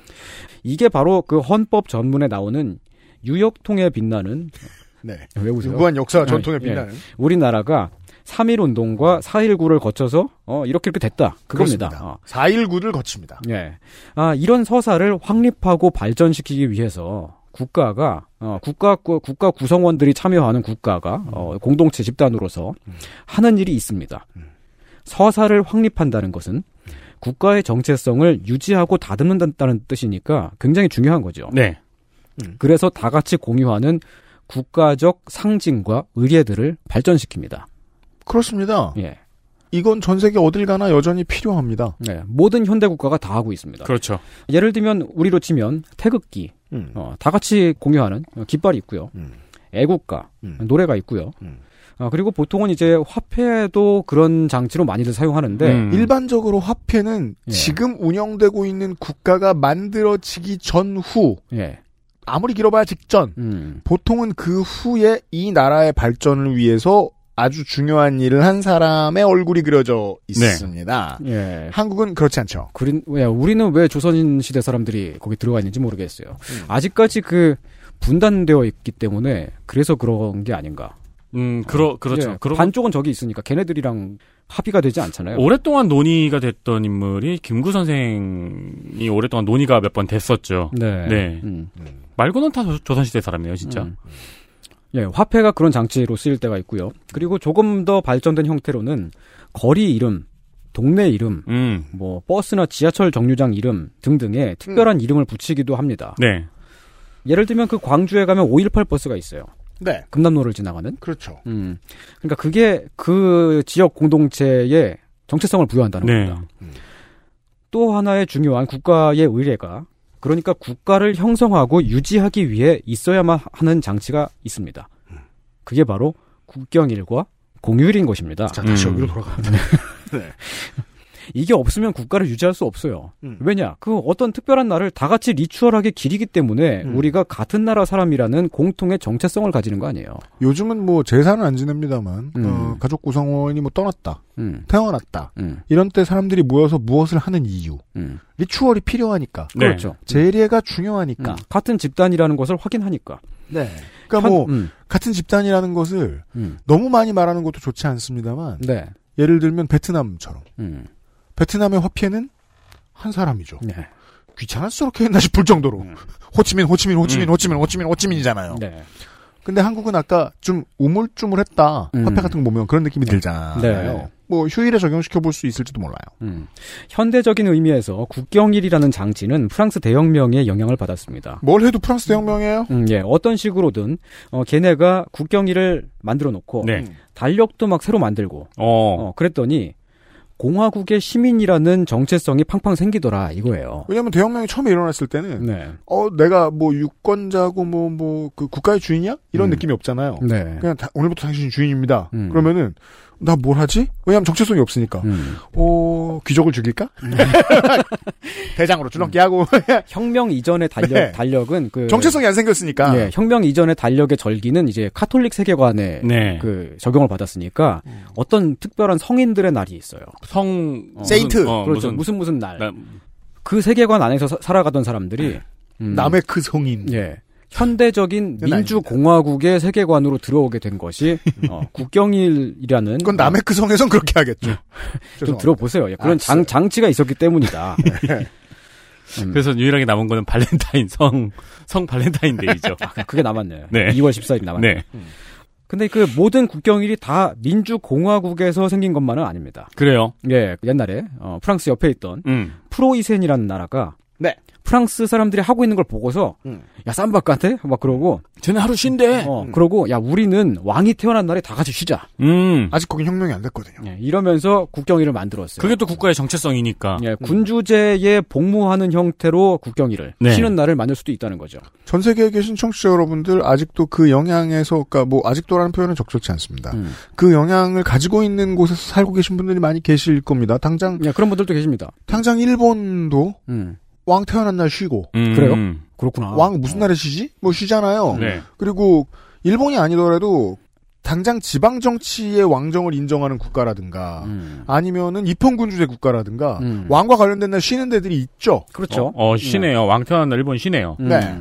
이게 바로 그 헌법 전문에 나오는 유역통에 빛나는 네. 왜 우세요? 무한 역사 전통에 빛나는 네. 우리나라가 삼일 운동과 사일구를 거쳐서 어, 이렇게 이렇게 됐다. 그겁니다. 어. 사일구를 거칩니다. 네. 아, 이런 서사를 확립하고 발전시키기 위해서 국가가 어, 국가 국가 구성원들이 참여하는 국가가 어, 공동체 집단으로서 하는 일이 있습니다. 서사를 확립한다는 것은 국가의 정체성을 유지하고 다듬는다는 뜻이니까 굉장히 중요한 거죠. 네. 그래서 다 같이 공유하는 국가적 상징과 의례들을 발전시킵니다. 그렇습니다. 예. 이건 전 세계 어딜 가나 여전히 필요합니다. 네. 모든 현대 국가가 다 하고 있습니다. 그렇죠. 예를 들면 우리로 치면 태극기, 음. 어, 다 같이 공유하는 깃발이 있고요. 음. 애국가, 음. 노래가 있고요. 음. 어, 그리고 보통은 이제 화폐도 그런 장치로 많이들 사용하는데 음. 일반적으로 화폐는 예. 지금 운영되고 있는 국가가 만들어지기 전후. 예. 아무리 길어봐야 직전. 음. 보통은 그 후에 이 나라의 발전을 위해서 아주 중요한 일을 한 사람의 얼굴이 그려져 있습니다. 네. 예. 한국은 그렇지 않죠. 그린, 야, 우리는 왜 조선인 시대 사람들이 거기 들어가 있는지 모르겠어요. 음. 아직까지 그 분단되어 있기 때문에 그래서 그런 게 아닌가. 음, 그러, 그렇죠. 예, 그러... 반쪽은 저기 있으니까 걔네들이랑 합의가 되지 않잖아요. 오랫동안 논의가 됐던 인물이 김구 선생이 오랫동안 논의가 몇 번 됐었죠. 네. 네. 음. 말고는 다 조선 시대 사람이에요, 진짜. 음. 예, 화폐가 그런 장치로 쓰일 때가 있고요. 그리고 조금 더 발전된 형태로는 거리 이름, 동네 이름, 음. 뭐 버스나 지하철 정류장 이름 등등의 특별한 음. 이름을 붙이기도 합니다. 네. 예를 들면 그 광주에 가면 오일팔 버스가 있어요. 네. 금남로를 지나가는. 그렇죠. 음. 그러니까 그게 그 지역 공동체의 정체성을 부여한다는 네. 겁니다. 음. 또 하나의 중요한 국가의 의례가 그러니까 국가를 형성하고 유지하기 위해 있어야만 하는 장치가 있습니다. 그게 바로 국경일과 공휴일인 것입니다. 자, 다시 여기로 돌아가면 네. 이게 없으면 국가를 유지할 수 없어요. 음. 왜냐? 그 어떤 특별한 날을 다 같이 리추얼하게 기리기 때문에 음. 우리가 같은 나라 사람이라는 공통의 정체성을 가지는 거 아니에요. 요즘은 뭐 제사는 안 지냅니다만 음. 어, 가족 구성원이 뭐 떠났다, 음. 태어났다 음. 이런 때 사람들이 모여서 무엇을 하는 이유, 음. 리추얼이 필요하니까, 네. 그렇죠. 제례가 중요하니까, 음. 같은 집단이라는 것을 확인하니까. 네. 그러니까 현, 뭐 음. 같은 집단이라는 것을 음. 너무 많이 말하는 것도 좋지 않습니다만, 네. 예를 들면 베트남처럼. 음. 베트남의 화폐는 한 사람이죠. 네. 귀찮아서 그렇게 했나 싶을 정도로. 네. 호치민, 호치민, 호치민, 음. 호치민, 호치민, 호치민이잖아요. 네. 근데 한국은 아까 좀 우물쭈물했다. 음. 화폐 같은 거 보면 그런 느낌이 들잖아요. 네. 뭐 휴일에 적용시켜 볼 수 있을지도 몰라요. 음. 현대적인 의미에서 국경일이라는 장치는 프랑스 대혁명의 영향을 받았습니다. 뭘 해도 프랑스 대혁명이에요? 음, 예. 어떤 식으로든 어, 걔네가 국경일을 만들어 놓고 네. 달력도 막 새로 만들고 어. 어, 그랬더니 공화국의 시민이라는 정체성이 팡팡 생기더라 이거예요. 왜냐하면 대혁명이 처음에 일어났을 때는 네. 어 내가 뭐 유권자고 뭐 뭐 그 국가의 주인이야 이런 음. 느낌이 없잖아요. 네. 그냥 다, 오늘부터 당신이 주인입니다. 음. 그러면은 나 뭘 하지? 왜냐하면 정체성이 없으니까. 음. 어 귀족을 죽일까? 음. 대장으로 줄넘기 음. 하고. 혁명 이전의 달력 네. 달력은 그 정체성이 안 생겼으니까. 네. 혁명 이전의 달력의 절기는 이제 카톨릭 세계관에 네. 그 적용을 받았으니까 음. 어떤 특별한 성인들의 날이 있어요. 성 어, 세이트 어, 그렇죠. 무슨 무슨 날 그 세계관 안에서 사, 살아가던 사람들이 음, 남의 그 성인 예 현대적인 민주공화국의 세계관으로 들어오게 된 것이 어, 국경일이라는 그건 남의 어, 그 성에선 그렇게 하겠죠. 좀 들어보세요. 예, 그런 아, 장, 장치가 있었기 때문이다. 네. 음. 그래서 유일하게 남은 거는 발렌타인 성, 성 발렌타인데이죠. 아, 그게 남았네요. 네. 이월 십사일 남았네요. 네. 음. 근데 그 모든 국경일이 다 민주공화국에서 생긴 것만은 아닙니다. 그래요? 예, 옛날에 어, 프랑스 옆에 있던 음. 프로이센이라는 나라가 네. 프랑스 사람들이 하고 있는 걸 보고서 음. 야 쌈바깥에 막 그러고 쟤네 하루 쉰대. 어, 음. 그러고 야 우리는 왕이 태어난 날에 다 같이 쉬자. 음. 아직 거긴 혁명이 안 됐거든요. 예, 이러면서 국경일을 만들었어요. 그게 또 국가의 정체성이니까. 예, 군주제에 복무하는 형태로 국경일을 네. 쉬는 날을 만들 수도 있다는 거죠. 전 세계에 계신 청취자 여러분들 아직도 그 영향에서 그러니까 뭐 아직도라는 표현은 적절치 않습니다. 음. 그 영향을 가지고 있는 곳에서 살고 계신 분들이 많이 계실 겁니다. 당장 예, 그런 분들도 계십니다. 당장 일본도 음. 왕 태어난 날 쉬고. 음. 그래요? 그렇구나. 왕 무슨 날에 쉬지? 뭐 쉬잖아요. 네. 그리고 일본이 아니더라도 당장 지방 정치의 왕정을 인정하는 국가라든가 음. 아니면은 입헌군주제 국가라든가 음. 왕과 관련된 날 쉬는 데들이 있죠. 그렇죠. 어, 어 쉬네요. 음. 왕 태어난 날 일본 쉬네요. 음. 네.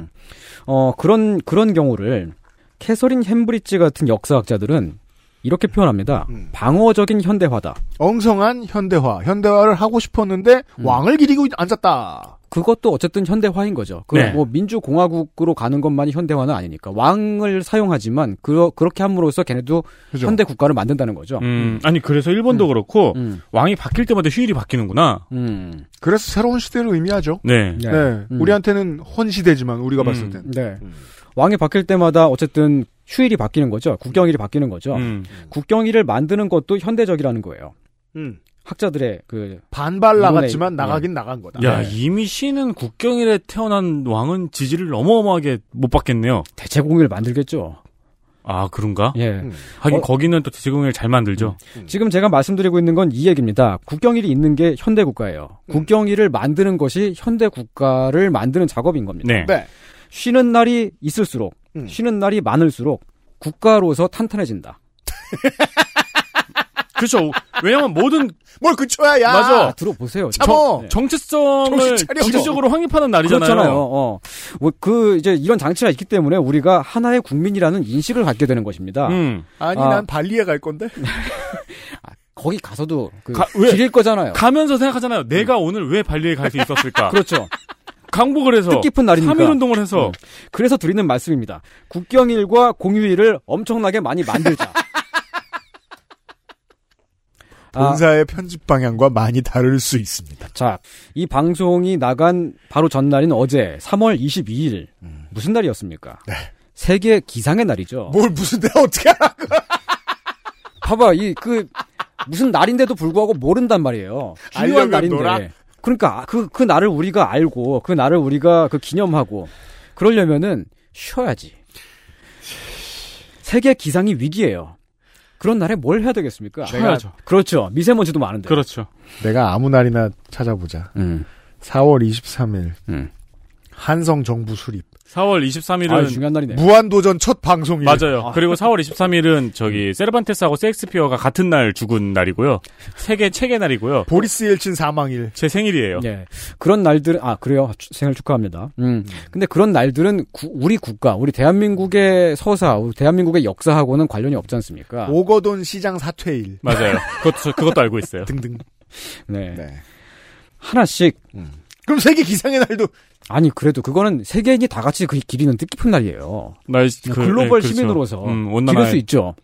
어 그런 그런 경우를 캐서린 햄브리지 같은 역사학자들은 이렇게 표현합니다. 음. 방어적인 현대화다. 엉성한 현대화. 현대화를 하고 싶었는데 음. 왕을 기리고 앉았다. 그것도 어쨌든 현대화인 거죠. 그 네. 뭐 민주공화국으로 가는 것만이 현대화는 아니니까 왕을 사용하지만 그 그렇게 함으로써 걔네도 그죠. 현대 국가를 만든다는 거죠. 음, 아니 그래서 일본도 음. 그렇고 음. 왕이 바뀔 때마다 휴일이 바뀌는구나. 음. 그래서 새로운 시대를 의미하죠. 네, 네. 네. 음. 우리한테는 헌 시대지만 우리가 음. 봤을 때는 네. 음. 왕이 바뀔 때마다 어쨌든 휴일이 바뀌는 거죠. 국경일이 바뀌는 거죠. 음. 국경일을 만드는 것도 현대적이라는 거예요. 음. 학자들의 그 반발 나갔지만 나가긴 네. 나간 거다. 야, 네. 이미 씨는 국경일에 태어난 왕은 지지를 어마어마하게 못 받겠네요. 대체공일을 만들겠죠. 아, 그런가? 예. 음. 하긴 어, 거기는 또 대체공일을 잘 만들죠. 음. 지금 제가 말씀드리고 있는 건 이 얘기입니다. 국경일이 있는 게 현대 국가예요. 음. 국경일을 만드는 것이 현대 국가를 만드는 작업인 겁니다. 네. 네. 쉬는 날이 있을수록 음. 쉬는 날이 많을수록 국가로서 탄탄해진다. 그렇죠. 왜냐면 모든 뭘 그쳐야 야. 맞아. 들어보세요. 정, 정체성을 지리적으로 확립하는 날이잖아요. 그렇잖아요. 어. 그 이제 이런 장치가 있기 때문에 우리가 하나의 국민이라는 인식을 갖게 되는 것입니다. 음. 아니 아. 난 발리에 갈 건데. 거기 가서도 그 가, 기릴 거잖아요. 가면서 생각하잖아요. 내가 음. 오늘 왜 발리에 갈 수 있었을까? 그렇죠. 강복을 해서 뜻깊은 날이니까 삼 일 운동을 해서 음. 그래서 드리는 말씀입니다. 국경일과 공휴일을 엄청나게 많이 만들자. 본사의 아, 편집 방향과 많이 다를 수 있습니다. 자, 이 방송이 나간 바로 전날인 어제 삼월 이십이일 음. 무슨 날이었습니까? 네. 세계 기상의 날이죠. 뭘 무슨 날 어떻게 알아? 봐봐, 이 그 무슨 날인데도 불구하고 모른단 말이에요. 중요한 날인데. 노락. 그러니까 그그 그 날을 우리가 알고 그 날을 우리가 그 기념하고 그러려면은 쉬어야지. 세계 기상이 위기예요. 그런 날에 뭘 해야 되겠습니까? 쉬어야죠. 그렇죠. 미세먼지도 많은데. 그렇죠. 내가 아무 날이나 찾아보자. 음. 사월 이십삼일 음. 한성 정부 수립. 사월 이십삼일은 아유, 중요한 날이네. 무한도전 첫 방송일. 맞아요. 아. 그리고 사월 이십삼일은 저기 세르반테스하고 셰익스피어가 같은 날 죽은 날이고요. 세계 책의 날이고요. 보리스 옐친 사망일. 제 생일이에요. 네. 그런 날들은 아 그래요. 생일 축하합니다. 음. 근데 그런 날들은 구, 우리 국가, 우리 대한민국의 서사, 우리 대한민국의 역사하고는 관련이 없지 않습니까? 오거돈 시장 사퇴일. 맞아요. 그것도 그것도 알고 있어요. 등등. 네. 네. 하나씩. 음. 그럼 세계 기상의 날도 아니 그래도 그거는 세계인이 다 같이 그 기리는 뜻깊은 날이에요. 날 그, 글로벌 네, 시민으로서 그렇죠. 음, 기를 수 있죠.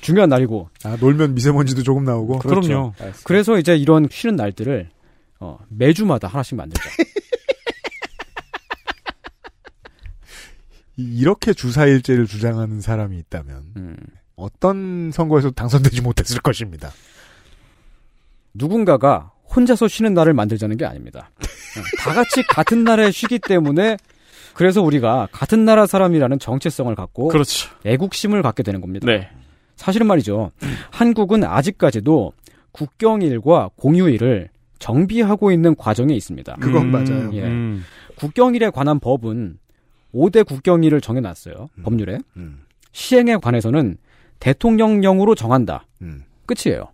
중요한 날이고. 아 놀면 미세먼지도 조금 나오고. 그렇죠. 그럼요. 알겠습니다. 그래서 이제 이런 쉬는 날들을 어, 매주마다 하나씩 만들자. 이렇게 주사일제를 주장하는 사람이 있다면 음. 어떤 선거에서 당선되지 못했을 것입니다. 누군가가 혼자서 쉬는 날을 만들자는 게 아닙니다. 다 같이 같은 날에 쉬기 때문에 그래서 우리가 같은 나라 사람이라는 정체성을 갖고 그렇죠. 애국심을 갖게 되는 겁니다. 네. 사실은 말이죠. 한국은 아직까지도 국경일과 공휴일을 정비하고 있는 과정에 있습니다. 그건 음, 맞아요. 예. 음. 국경일에 관한 법은 오대 국경일을 정해놨어요. 음. 법률에. 음. 시행에 관해서는 대통령령으로 정한다. 음. 끝이에요.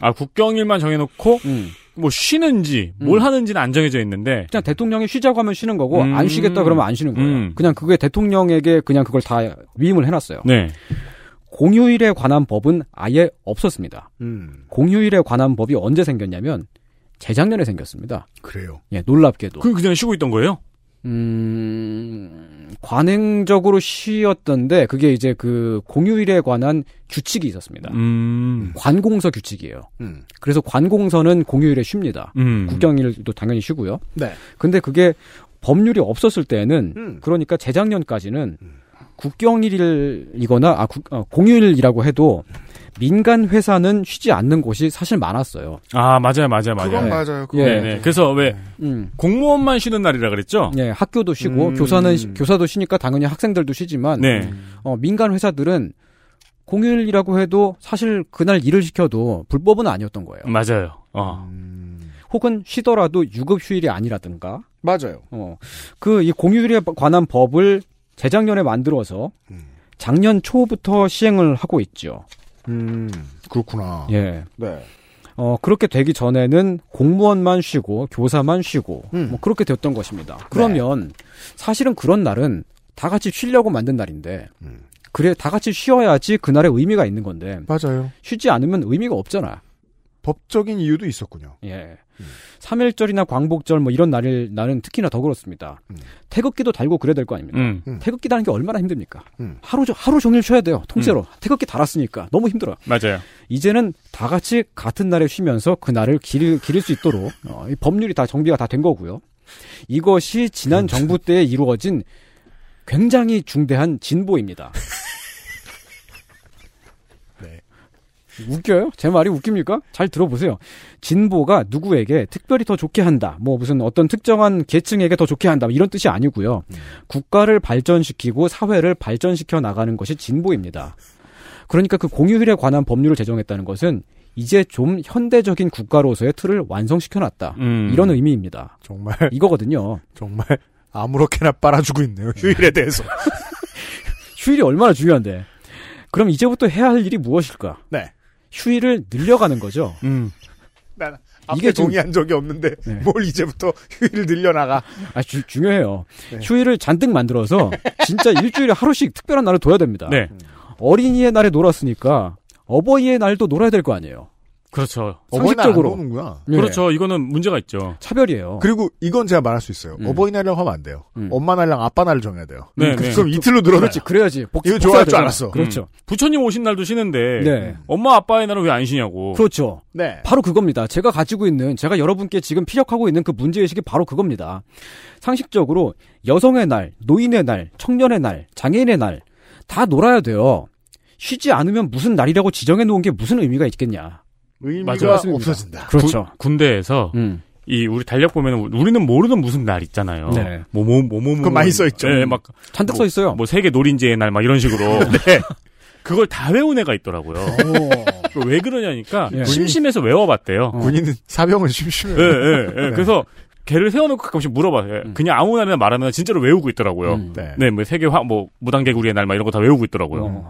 아, 국경일만 정해놓고, 음. 뭐, 쉬는지, 음. 뭘 하는지는 안 정해져 있는데. 그냥 대통령이 쉬자고 하면 쉬는 거고, 음. 안 쉬겠다 그러면 안 쉬는 거예요. 음. 그냥 그게 대통령에게 그냥 그걸 다 위임을 해놨어요. 네. 공휴일에 관한 법은 아예 없었습니다. 음. 공휴일에 관한 법이 언제 생겼냐면, 재작년에 생겼습니다. 그래요? 예, 놀랍게도. 그, 그냥 쉬고 있던 거예요? 음, 관행적으로 쉬었던데, 그게 이제 그 공휴일에 관한 규칙이 있었습니다. 음. 관공서 규칙이에요. 음. 그래서 관공서는 공휴일에 쉽니다. 음. 국경일도 당연히 쉬고요. 네. 근데 그게 법률이 없었을 때는, 음. 그러니까 재작년까지는 음. 국경일이거나, 아, 국, 어, 공휴일이라고 해도, 민간 회사는 쉬지 않는 곳이 사실 많았어요. 아, 맞아요, 맞아요, 맞아요. 그건 맞아요. 그건. 예. 네. 그래서 왜 음. 공무원만 쉬는 날이라 그랬죠? 네, 학교도 쉬고 음. 교사는 교사도 쉬니까 당연히 학생들도 쉬지만 네. 어, 민간 회사들은 공휴일이라고 해도 사실 그날 일을 시켜도 불법은 아니었던 거예요. 맞아요. 어. 음. 혹은 쉬더라도 유급 휴일이 아니라든가. 맞아요. 어, 그 이 공휴일에 관한 법을 재작년에 만들어서 작년 초부터 시행을 하고 있죠. 음, 그렇구나. 예. 네. 어, 그렇게 되기 전에는 공무원만 쉬고, 교사만 쉬고, 음. 뭐, 그렇게 되었던 것입니다. 그러면, 네. 사실은 그런 날은 다 같이 쉬려고 만든 날인데, 음. 그래, 다 같이 쉬어야지 그날의 의미가 있는 건데, 맞아요. 쉬지 않으면 의미가 없잖아. 법적인 이유도 있었군요. 예. 음. 삼일절이나 광복절 뭐 이런 날을, 날은 특히나 더 그렇습니다. 음. 태극기도 달고 그래야 될 거 아닙니까? 음. 음. 태극기 다는 게 얼마나 힘듭니까? 음. 하루, 하루 종일 쉬어야 돼요. 통째로. 음. 태극기 달았으니까. 너무 힘들어요. 맞아요. 이제는 다 같이 같은 날에 쉬면서 그 날을 기릴, 기릴 수 있도록 어, 이 법률이 다 정비가 다 된 거고요. 이것이 지난 음. 정부 때에 이루어진 굉장히 중대한 진보입니다. 웃겨요? 제 말이 웃깁니까? 잘 들어보세요. 진보가 누구에게 특별히 더 좋게 한다. 뭐 무슨 어떤 특정한 계층에게 더 좋게 한다. 이런 뜻이 아니고요. 음. 국가를 발전시키고 사회를 발전시켜 나가는 것이 진보입니다. 그러니까 그 공휴일에 관한 법률을 제정했다는 것은 이제 좀 현대적인 국가로서의 틀을 완성시켜놨다. 음. 이런 의미입니다. 정말. 이거거든요. 정말 아무렇게나 빨아주고 있네요. 휴일에 대해서. 휴일이 얼마나 중요한데. 그럼 이제부터 해야 할 일이 무엇일까? 네. 휴일을 늘려가는 거죠. 음. 난 앞에 동의한 적이 없는데 네. 뭘 이제부터 휴일을 늘려나가. 아, 주, 중요해요. 네. 휴일을 잔뜩 만들어서 진짜 일주일에 하루씩 특별한 날을 둬야 됩니다. 네. 어린이의 날에 놀았으니까 어버이의 날도 놀아야 될 거 아니에요. 그렇죠. 상식적으로. 네. 그렇죠. 이거는 문제가 있죠. 차별이에요. 그리고 이건 제가 말할 수 있어요. 음. 어버이날이라고 하면 안 돼요. 음. 엄마 날이랑 아빠 날을 정해야 돼요. 네, 음, 네. 그럼 네. 이틀로 늘어나요. 그렇지. 그래야지. 복, 이거 좋아할 줄 알았어. 음. 그렇죠. 부처님 오신 날도 쉬는데 네. 엄마 아빠의 날은 왜 안 쉬냐고. 그렇죠. 네. 바로 그겁니다. 제가 가지고 있는 제가 여러분께 지금 피력하고 있는 그 문제의식이 바로 그겁니다. 상식적으로 여성의 날, 노인의 날, 청년의 날, 장애인의 날 다 놀아야 돼요. 쉬지 않으면 무슨 날이라고 지정해 놓은 게 무슨 의미가 있겠냐. 의미가 맞습니다. 없어진다. 그렇죠. 구, 군대에서 음. 이 우리 달력 보면은 우리는 모르는 무슨 날 있잖아요. 네. 뭐뭐뭐뭐 그거 많이 써 있죠. 네, 막 잔뜩 뭐, 써 있어요. 뭐 세계 노린지의 날 막 이런 식으로. 네. 그걸 다 외운 애가 있더라고요. 왜 그러냐니까 예. 심심해서 외워봤대요. 어. 군인은 사병은 심심해요. 네, 네, 네. 네. 그래서 걔를 세워놓고 가끔씩 물어봐요. 음. 그냥 아무 날이나 말하면 진짜로 외우고 있더라고요. 음. 네. 네, 뭐 세계 화, 뭐 무당개구리의 날 막 이런 거 다 외우고 있더라고요. 음.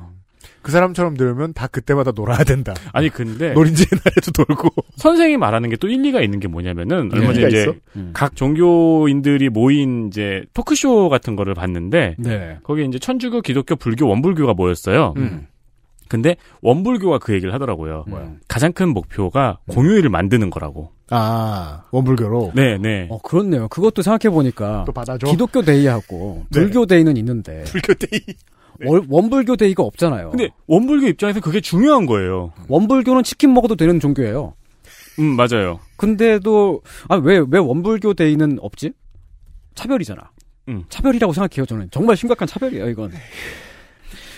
그 사람처럼 들으면 다 그때마다 놀아야 된다. 아니 근데 노린지의 날에도 놀고 선생이 말하는 게 또 일리가 있는 게 뭐냐면은 얼마 전에 이제 음. 각 종교인들이 모인 이제 토크쇼 같은 거를 봤는데 네. 거기에 이제 천주교, 기독교, 불교, 원불교가 모였어요. 음. 근데 원불교가 그 얘기를 하더라고요. 음. 가장 큰 목표가 음. 공휴일을 만드는 거라고. 아, 원불교로? 네네. 어, 그렇네요. 그것도 생각해보니까 또 받아줘. 기독교 데이하고 네. 불교 데이는 있는데 불교 데이 네. 원불교 데이가 없잖아요. 근데 원불교 입장에서 그게 중요한 거예요. 원불교는 치킨 먹어도 되는 종교예요. 음, 맞아요. 근데도 아, 왜, 왜 원불교 데이는 없지? 차별이잖아. 음. 차별이라고 생각해요, 저는. 정말 심각한 차별이에요, 이건.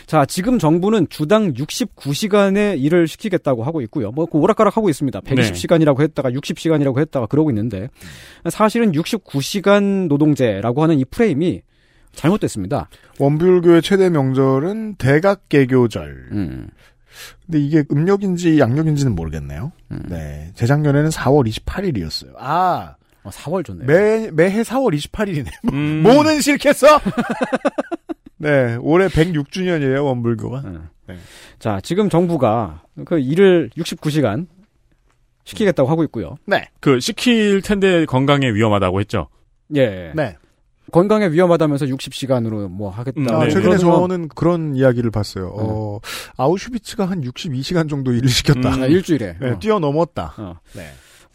자, 지금 정부는 주당 육십구 시간의 일을 시키겠다고 하고 있고요. 뭐 오락가락하고 있습니다. 백이십 시간이라고 했다가 육십 시간이라고 했다가 그러고 있는데 사실은 육십구 시간 노동제라고 하는 이 프레임이 잘못됐습니다. 원불교의 최대 명절은 대각개교절. 음. 근데 이게 음력인지 양력인지는 모르겠네요. 음. 네, 재작년에는 사월 이십팔일이었어요. 아, 어, 사월 좋네요. 매 매해 사월 이십팔일이네. 음. 뭐는 싫겠어? 네, 올해 백육 주년이에요 원불교가. 음. 네. 자, 지금 정부가 그 일을 육십구 시간 시키겠다고 음. 하고 있고요. 네, 그 시킬 텐데 건강에 위험하다고 했죠. 예, 네. 건강에 위험하다면서 육십 시간으로 뭐 하겠다. 아, 네. 최근에 저는 그런 이야기를 봤어요. 네. 어, 아우슈비츠가 한 육십이 시간 정도 일을 시켰다. 음, 일주일에. 네, 어. 뛰어넘었다. 어. 네.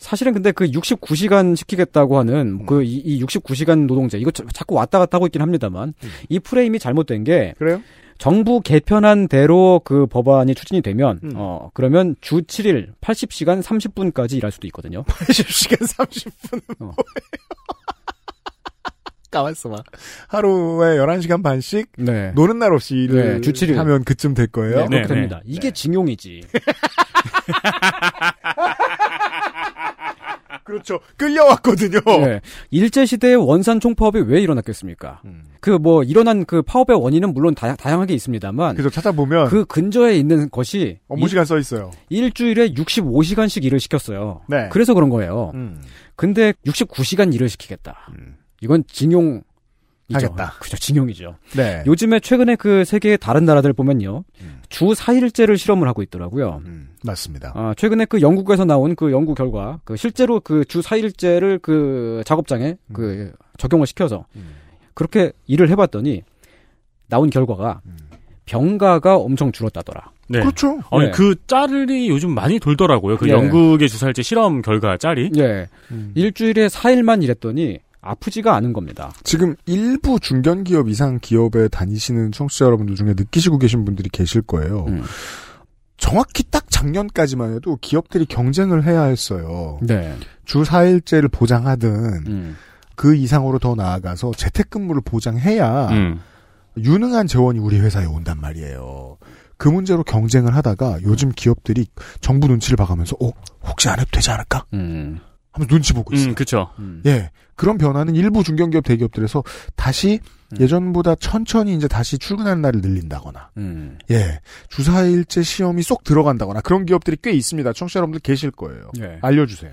사실은 근데 그 육십구 시간 시키겠다고 하는 음. 그 이, 이 육십구 시간 노동제 이거 자꾸 왔다 갔다 하고 있긴 합니다만 음. 이 프레임이 잘못된 게 그래요? 정부 개편안 대로 그 법안이 추진이 되면 음. 어 그러면 주 칠 일 팔십 시간 삼십 분까지 일할 수도 있거든요. 팔십 시간 삼십 분은 어. 뭐예요? 까왔어 봐. 하루에 열한 시간 반씩 네. 노는 날 없이 일을 네, 주 하면 그쯤 될 거예요. 네, 그렇게 네, 됩니다. 네. 이게 네. 징용이지. 그렇죠. 끌려왔거든요. 네. 일제시대의 원산 총파업이 왜 일어났겠습니까? 음. 그 뭐 일어난 그 파업의 원인은 물론 다, 다양하게 있습니다만 그래서 찾아보면 그 근저에 있는 것이 업무시간 써 있어요. 일주일에 육십오 시간씩 일을 시켰어요. 네. 그래서 그런 거예요. 음. 근데 육십구 시간 일을 시키겠다. 음. 이건 징용 하겠다. 그죠, 징용이죠. 네. 요즘에 최근에 그 세계의 다른 나라들 보면요, 음. 주 사 일제를 실험을 하고 있더라고요. 음, 맞습니다. 아, 최근에 그 영국에서 나온 그 연구 결과, 그 실제로 그 주 사 일제를 그 작업장에 음. 그 적용을 시켜서 음. 그렇게 일을 해봤더니 나온 결과가 음. 병가가 엄청 줄었다더라. 네. 그렇죠. 아니, 네. 그 짤이 요즘 많이 돌더라고요. 그 네. 영국의 주 사 일제 실험 결과 짤이. 네. 음. 일주일에 사 일만 일했더니 아프지가 않은 겁니다. 지금 일부 중견기업 이상 기업에 다니시는 청취자 여러분들 중에 느끼시고 계신 분들이 계실 거예요. 음. 정확히 딱 작년까지만 해도 기업들이 경쟁을 해야 했어요. 네. 주 사 일제를 보장하든 음. 그 이상으로 더 나아가서 재택근무를 보장해야 음. 유능한 재원이 우리 회사에 온단 말이에요. 그 문제로 경쟁을 하다가 요즘 기업들이 정부 눈치를 봐가면서 어? 혹시 안 해도 되지 않을까? 음. 한번 눈치 보고 있어요. 음, 그렇죠. 음. 예, 그런 변화는 일부 중견기업 대기업들에서 다시 음. 예전보다 천천히 이제 다시 출근하는 날을 늘린다거나, 음. 예, 주 사 일제 시험이 쏙 들어간다거나 그런 기업들이 꽤 있습니다. 청취자 여러분들 계실 거예요. 예. 알려주세요.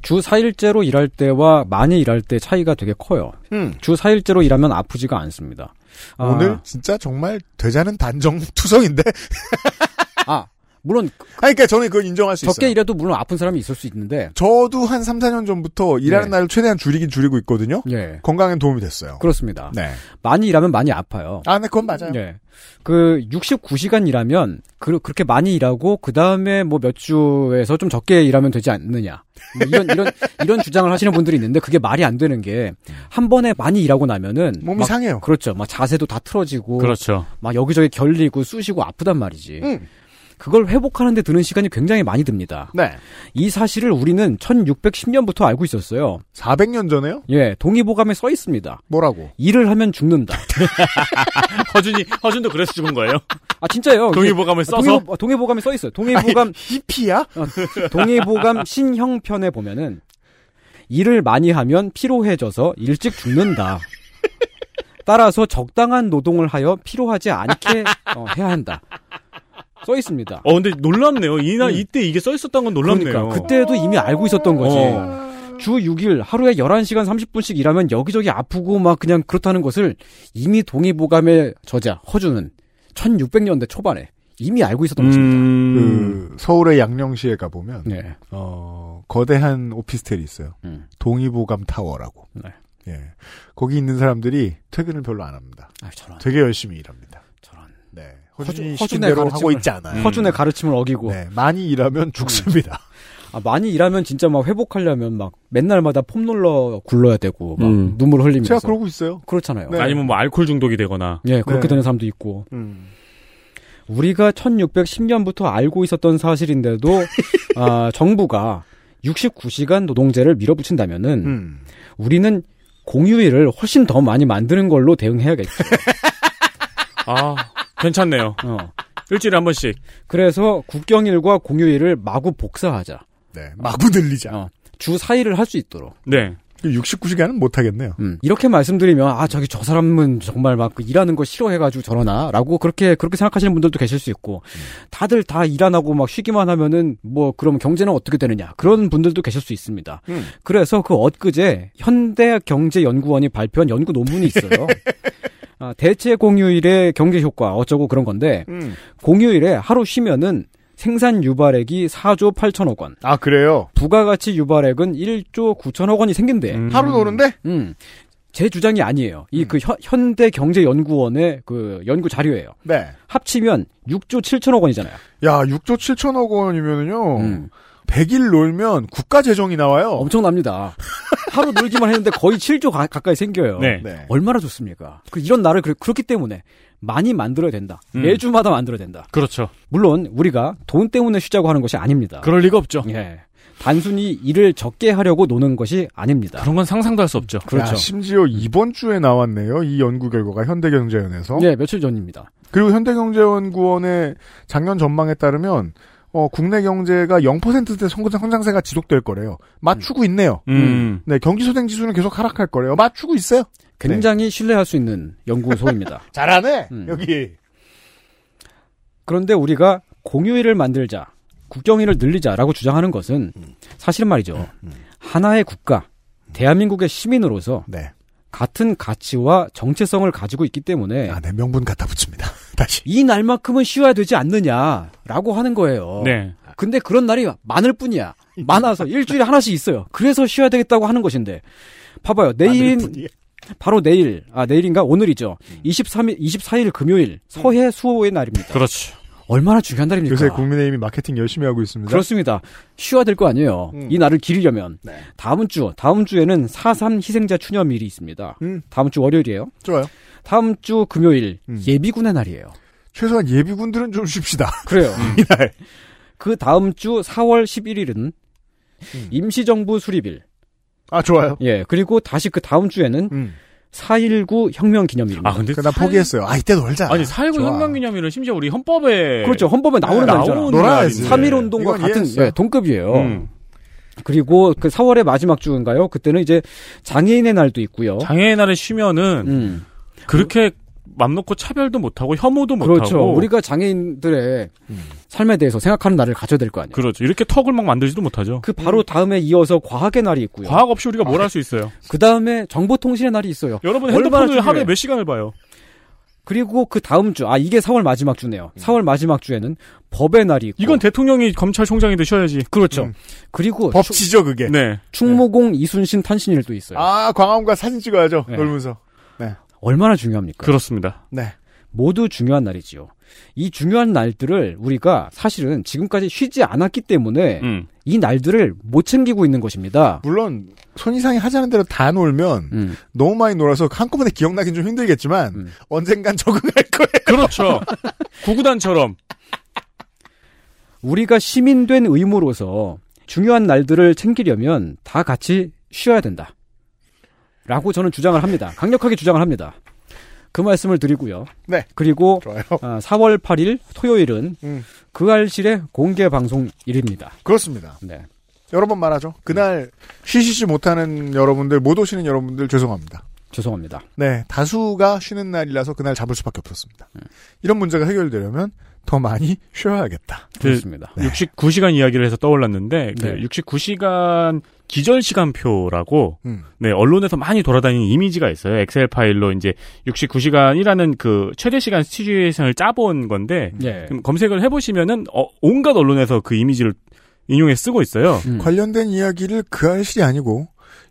주 사 일제로 일할 때와 많이 일할 때 차이가 되게 커요. 음. 주 사 일제로 일하면 아프지가 않습니다. 오늘 아. 진짜 정말 되자는 단정투성인데. 아. 물론. 아니, 그니까 저는 그건 인정할 수 적게 있어요. 적게 일해도 물론 아픈 사람이 있을 수 있는데. 저도 한 삼, 사 년 전부터 일하는 네. 날을 최대한 줄이긴 줄이고 있거든요. 네. 건강엔 도움이 됐어요. 그렇습니다. 네. 많이 일하면 많이 아파요. 아, 네, 그건 맞아요. 네. 그, 육십구 시간 일하면, 그, 그렇게 많이 일하고, 그 다음에 뭐 몇 주에서 좀 적게 일하면 되지 않느냐. 뭐 이런, 이런, 이런 주장을 하시는 분들이 있는데, 그게 말이 안 되는 게, 한 번에 많이 일하고 나면은. 몸이 막, 상해요. 그렇죠. 막 자세도 다 틀어지고. 그렇죠. 막 여기저기 결리고 쑤시고 아프단 말이지. 음. 그걸 회복하는데 드는 시간이 굉장히 많이 듭니다. 네. 이 사실을 우리는 천육백십 년부터 알고 있었어요. 사백 년 전에요? 예, 동의보감에 써 있습니다. 뭐라고? 일을 하면 죽는다. 허준이, 허준도 그래서 죽은 거예요? 아, 진짜요. 동의보감에 써서? 동의, 동의보감에 써 있어요. 동의보감. 아니, 히피야? 동의보감 신형편에 보면은, 일을 많이 하면 피로해져서 일찍 죽는다. 따라서 적당한 노동을 하여 피로하지 않게 어, 해야 한다. 써 있습니다. 어, 근데 놀랍네요. 이나 음. 이때 이게 써 있었던 건 놀랍네요. 그러니까 그때도 이미 알고 있었던 거지. 어. 주 육 일 하루에 열한 시간 삼십 분씩 일하면 여기저기 아프고 막 그냥 그렇다는 것을 이미 동의보감의 저자 허준은 천육백 년대 초반에 이미 알고 있었던 음... 것입니다. 그 서울의 양령시에 가 보면 네. 어, 거대한 오피스텔이 있어요. 음. 동의보감 타워라고. 네. 예. 거기 있는 사람들이 퇴근을 별로 안 합니다. 아, 저런. 되게 열심히 일합니다. 저런. 네. 허준이 허준, 허준의 가르침을 하고 있지 않아요. 허준의 가르침을 어기고 네, 많이 일하면 죽습니다. 아, 많이 일하면 진짜 막 회복하려면 막 맨날마다 폼롤러 굴러야 되고 막 음. 눈물 흘리면서 제가 그러고 있어요. 그렇잖아요. 네. 아니면 뭐 알코올 중독이 되거나 예, 그렇게 네. 되는 사람도 있고. 음. 우리가 천육백십 년부터 알고 있었던 사실인데도 아, 정부가 육십구 시간 노동제를 밀어붙인다면은 음. 우리는 공휴일을 훨씬 더 많이 만드는 걸로 대응해야겠죠. 아. 괜찮네요. 어. 일주일에 한 번씩. 그래서 국경일과 공휴일을 마구 복사하자. 네. 마구 늘리자. 어. 주 사 일을 할 수 있도록. 네. 육십구 시간은 못하겠네요. 음. 이렇게 말씀드리면 아 저기 저 사람은 정말 막 일하는 거 싫어해가지고 저러나 라고 그렇게 그렇게 생각하시는 분들도 계실 수 있고 음. 다들 다 일 안 하고 막 쉬기만 하면은 뭐 그럼 경제는 어떻게 되느냐 그런 분들도 계실 수 있습니다. 음. 그래서 그 엊그제 현대경제연구원이 발표한 연구 논문이 있어요. 아, 대체 공휴일의 경제 효과 어쩌고 그런 건데 음. 공휴일에 하루 쉬면은 생산 유발액이 사조 팔천억 원. 아 그래요? 부가가치 유발액은 일조 구천억 원이 생긴대. 음. 하루 노는데? 음. 제 주장이 아니에요. 이 그 음. 현대경제연구원의 그 연구 자료예요. 네. 합치면 육조 칠천억 원이잖아요. 야, 육조 칠천억 원이면은요. 음. 백 일 놀면 국가 재정이 나와요. 엄청납니다. 하루 놀기만 했는데 거의 칠 조 가, 가까이 생겨요. 네. 네. 얼마나 좋습니까? 그, 이런 나를 그, 그렇기 때문에 많이 만들어야 된다. 음. 매주마다 만들어야 된다. 그렇죠. 물론 우리가 돈 때문에 쉬자고 하는 것이 아닙니다. 그럴 리가 없죠. 예. 단순히 일을 적게 하려고 노는 것이 아닙니다. 그런 건 상상도 할 수 없죠. 그렇죠. 야, 심지어 이번 주에 나왔네요. 이 연구 결과가 현대경제연에서. 네, 며칠 전입니다. 그리고 현대경제연구원의 작년 전망에 따르면 어, 국내 경제가 영 퍼센트대 성장세가 지속될 거래요. 맞추고 있네요. 음. 네, 경기소득지수는 계속 하락할 거래요. 맞추고 있어요. 굉장히 네. 신뢰할 수 있는 연구소입니다. 잘하네. 음. 여기. 그런데 우리가 공휴일을 만들자, 국경일을 늘리자라고 주장하는 것은 사실 말이죠. 음. 음. 하나의 국가, 대한민국의 시민으로서 네. 같은 가치와 정체성을 가지고 있기 때문에 아, 네, 명분 갖다 붙입니다. 다시. 이 날만큼은 쉬어야 되지 않느냐라고 하는 거예요. 네. 근데 그런 날이 많을 뿐이야. 많아서 일주일에 하나씩 있어요. 그래서 쉬어야 되겠다고 하는 것인데 봐봐요. 내일인 바로 내일, 아 내일인가 오늘이죠. 음. 이십삼 일, 이십사 일 금요일 서해 수호의 날입니다. 그렇죠. 얼마나 중요한 날입니까? 요새 국민의힘이 마케팅 열심히 하고 있습니다. 그렇습니다. 쉬어야 될 거 아니에요. 음. 이 날을 기리려면. 네. 다음 주, 다음 주에는 사삼 희생자 추념일이 있습니다. 음. 다음 주 월요일이에요. 좋아요. 다음 주 금요일 음. 예비군의 날이에요. 최소한 예비군들은 좀 쉽시다. 그래요. 이날. 그 다음 주 사월 십일일은 음. 임시정부 수립일. 아, 좋아요. 예, 그리고 다시 그 다음 주에는 음. 사일구 혁명기념일입니다. 아, 근데 나 사... 포기했어요. 아, 이때 놀자. 아니, 사일구 혁명기념일은 심지어 우리 헌법에 그렇죠. 헌법에 나오는 네, 날이잖아. 놀아야지. 삼일운동과 같은 예, 동급이에요. 음. 그리고 그 사월의 마지막 주인가요? 그때는 이제 장애인의 날도 있고요. 장애인의 날에 쉬면은 음. 그렇게 맘 놓고 차별도 못하고 혐오도 못하고 그렇죠. 우리가 장애인들의 음. 삶에 대해서 생각하는 날을 가져야 될 거 아니에요. 그렇죠. 이렇게 턱을 막 만들지도 못하죠. 그 바로 음. 다음에 이어서 과학의 날이 있고요. 과학 없이 우리가 뭘 할 수 아, 있어요. 그 다음에 정보통신의 날이 있어요. 여러분 핸드폰을 하루에 몇 시간을 봐요. 그리고 그 다음 주, 아 이게 사월 마지막 주네요. 음. 사월 마지막 주에는 법의 날이 있고. 이건 대통령이 검찰총장인데 쉬어야지. 그렇죠. 음. 그리고 법치죠 그게. 네. 충무공 네. 이순신 탄신일도 있어요. 아 광화문과 사진 찍어야죠. 네. 놀면서. 네. 얼마나 중요합니까? 그렇습니다. 네. 모두 중요한 날이지요. 이 중요한 날들을 우리가 사실은 지금까지 쉬지 않았기 때문에 음. 이 날들을 못 챙기고 있는 것입니다. 물론 손이상이 하자는 대로 다 놀면 음. 너무 많이 놀아서 한꺼번에 기억나긴 좀 힘들겠지만 음. 언젠간 적응할 거예요. 그렇죠. 구구단처럼. 우리가 시민된 의무로서 중요한 날들을 챙기려면 다 같이 쉬어야 된다. 라고 저는 주장을 합니다. 강력하게 주장을 합니다. 그 말씀을 드리고요. 네. 그리고 어, 사월 팔일 토요일은 음. 그 알실의 공개 방송일입니다. 그렇습니다. 네. 여러 번 말하죠. 그날 음. 쉬시지 못하는 여러분들, 못 오시는 여러분들 죄송합니다. 죄송합니다. 네. 다수가 쉬는 날이라서 그날 잡을 수밖에 없었습니다. 음. 이런 문제가 해결되려면 더 많이 쉬어야겠다. 그, 그렇습니다. 네. 육십구 시간 이야기를 해서 떠올랐는데 네. 그 육십구 시간 기절시간표라고 음. 네, 언론에서 많이 돌아다니는 이미지가 있어요. 엑셀 파일로 이제 육십구 시간이라는 그 최대시간 시츄에이션을 짜본 건데 네. 검색을 해보시면은 어, 온갖 언론에서 그 이미지를 인용해 쓰고 있어요. 음. 관련된 이야기를 그 알실이 아니고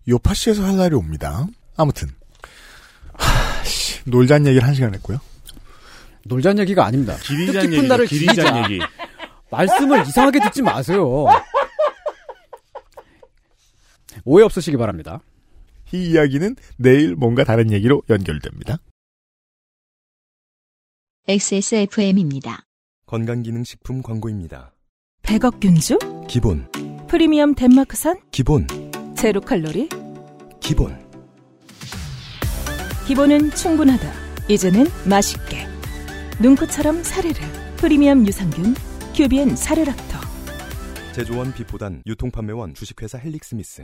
요파시에서 할 날이 옵니다. 아무튼 하, 씨, 놀잔 얘기를 한 시간 했고요. 놀잔 얘기가 아닙니다. 뜻깊은 얘기죠. 날을 기리자. 얘기. 말씀을 이상하게 듣지 마세요. 오해 없으시기 바랍니다. 이 이야기는 내일 뭔가 다른 얘기로 연결됩니다. 엑스에스에프엠입니다. 건강기능식품 광고입니다. 백억 균주? 기본. 프리미엄 덴마크산? 기본. 제로 칼로리? 기본. 기본은 충분하다. 이제는 맛있게. 눈꽃처럼 사르르. 프리미엄 유산균 큐비엔 사르락토. 제조원 빛보단 유통판매원 주식회사 헬릭스미스.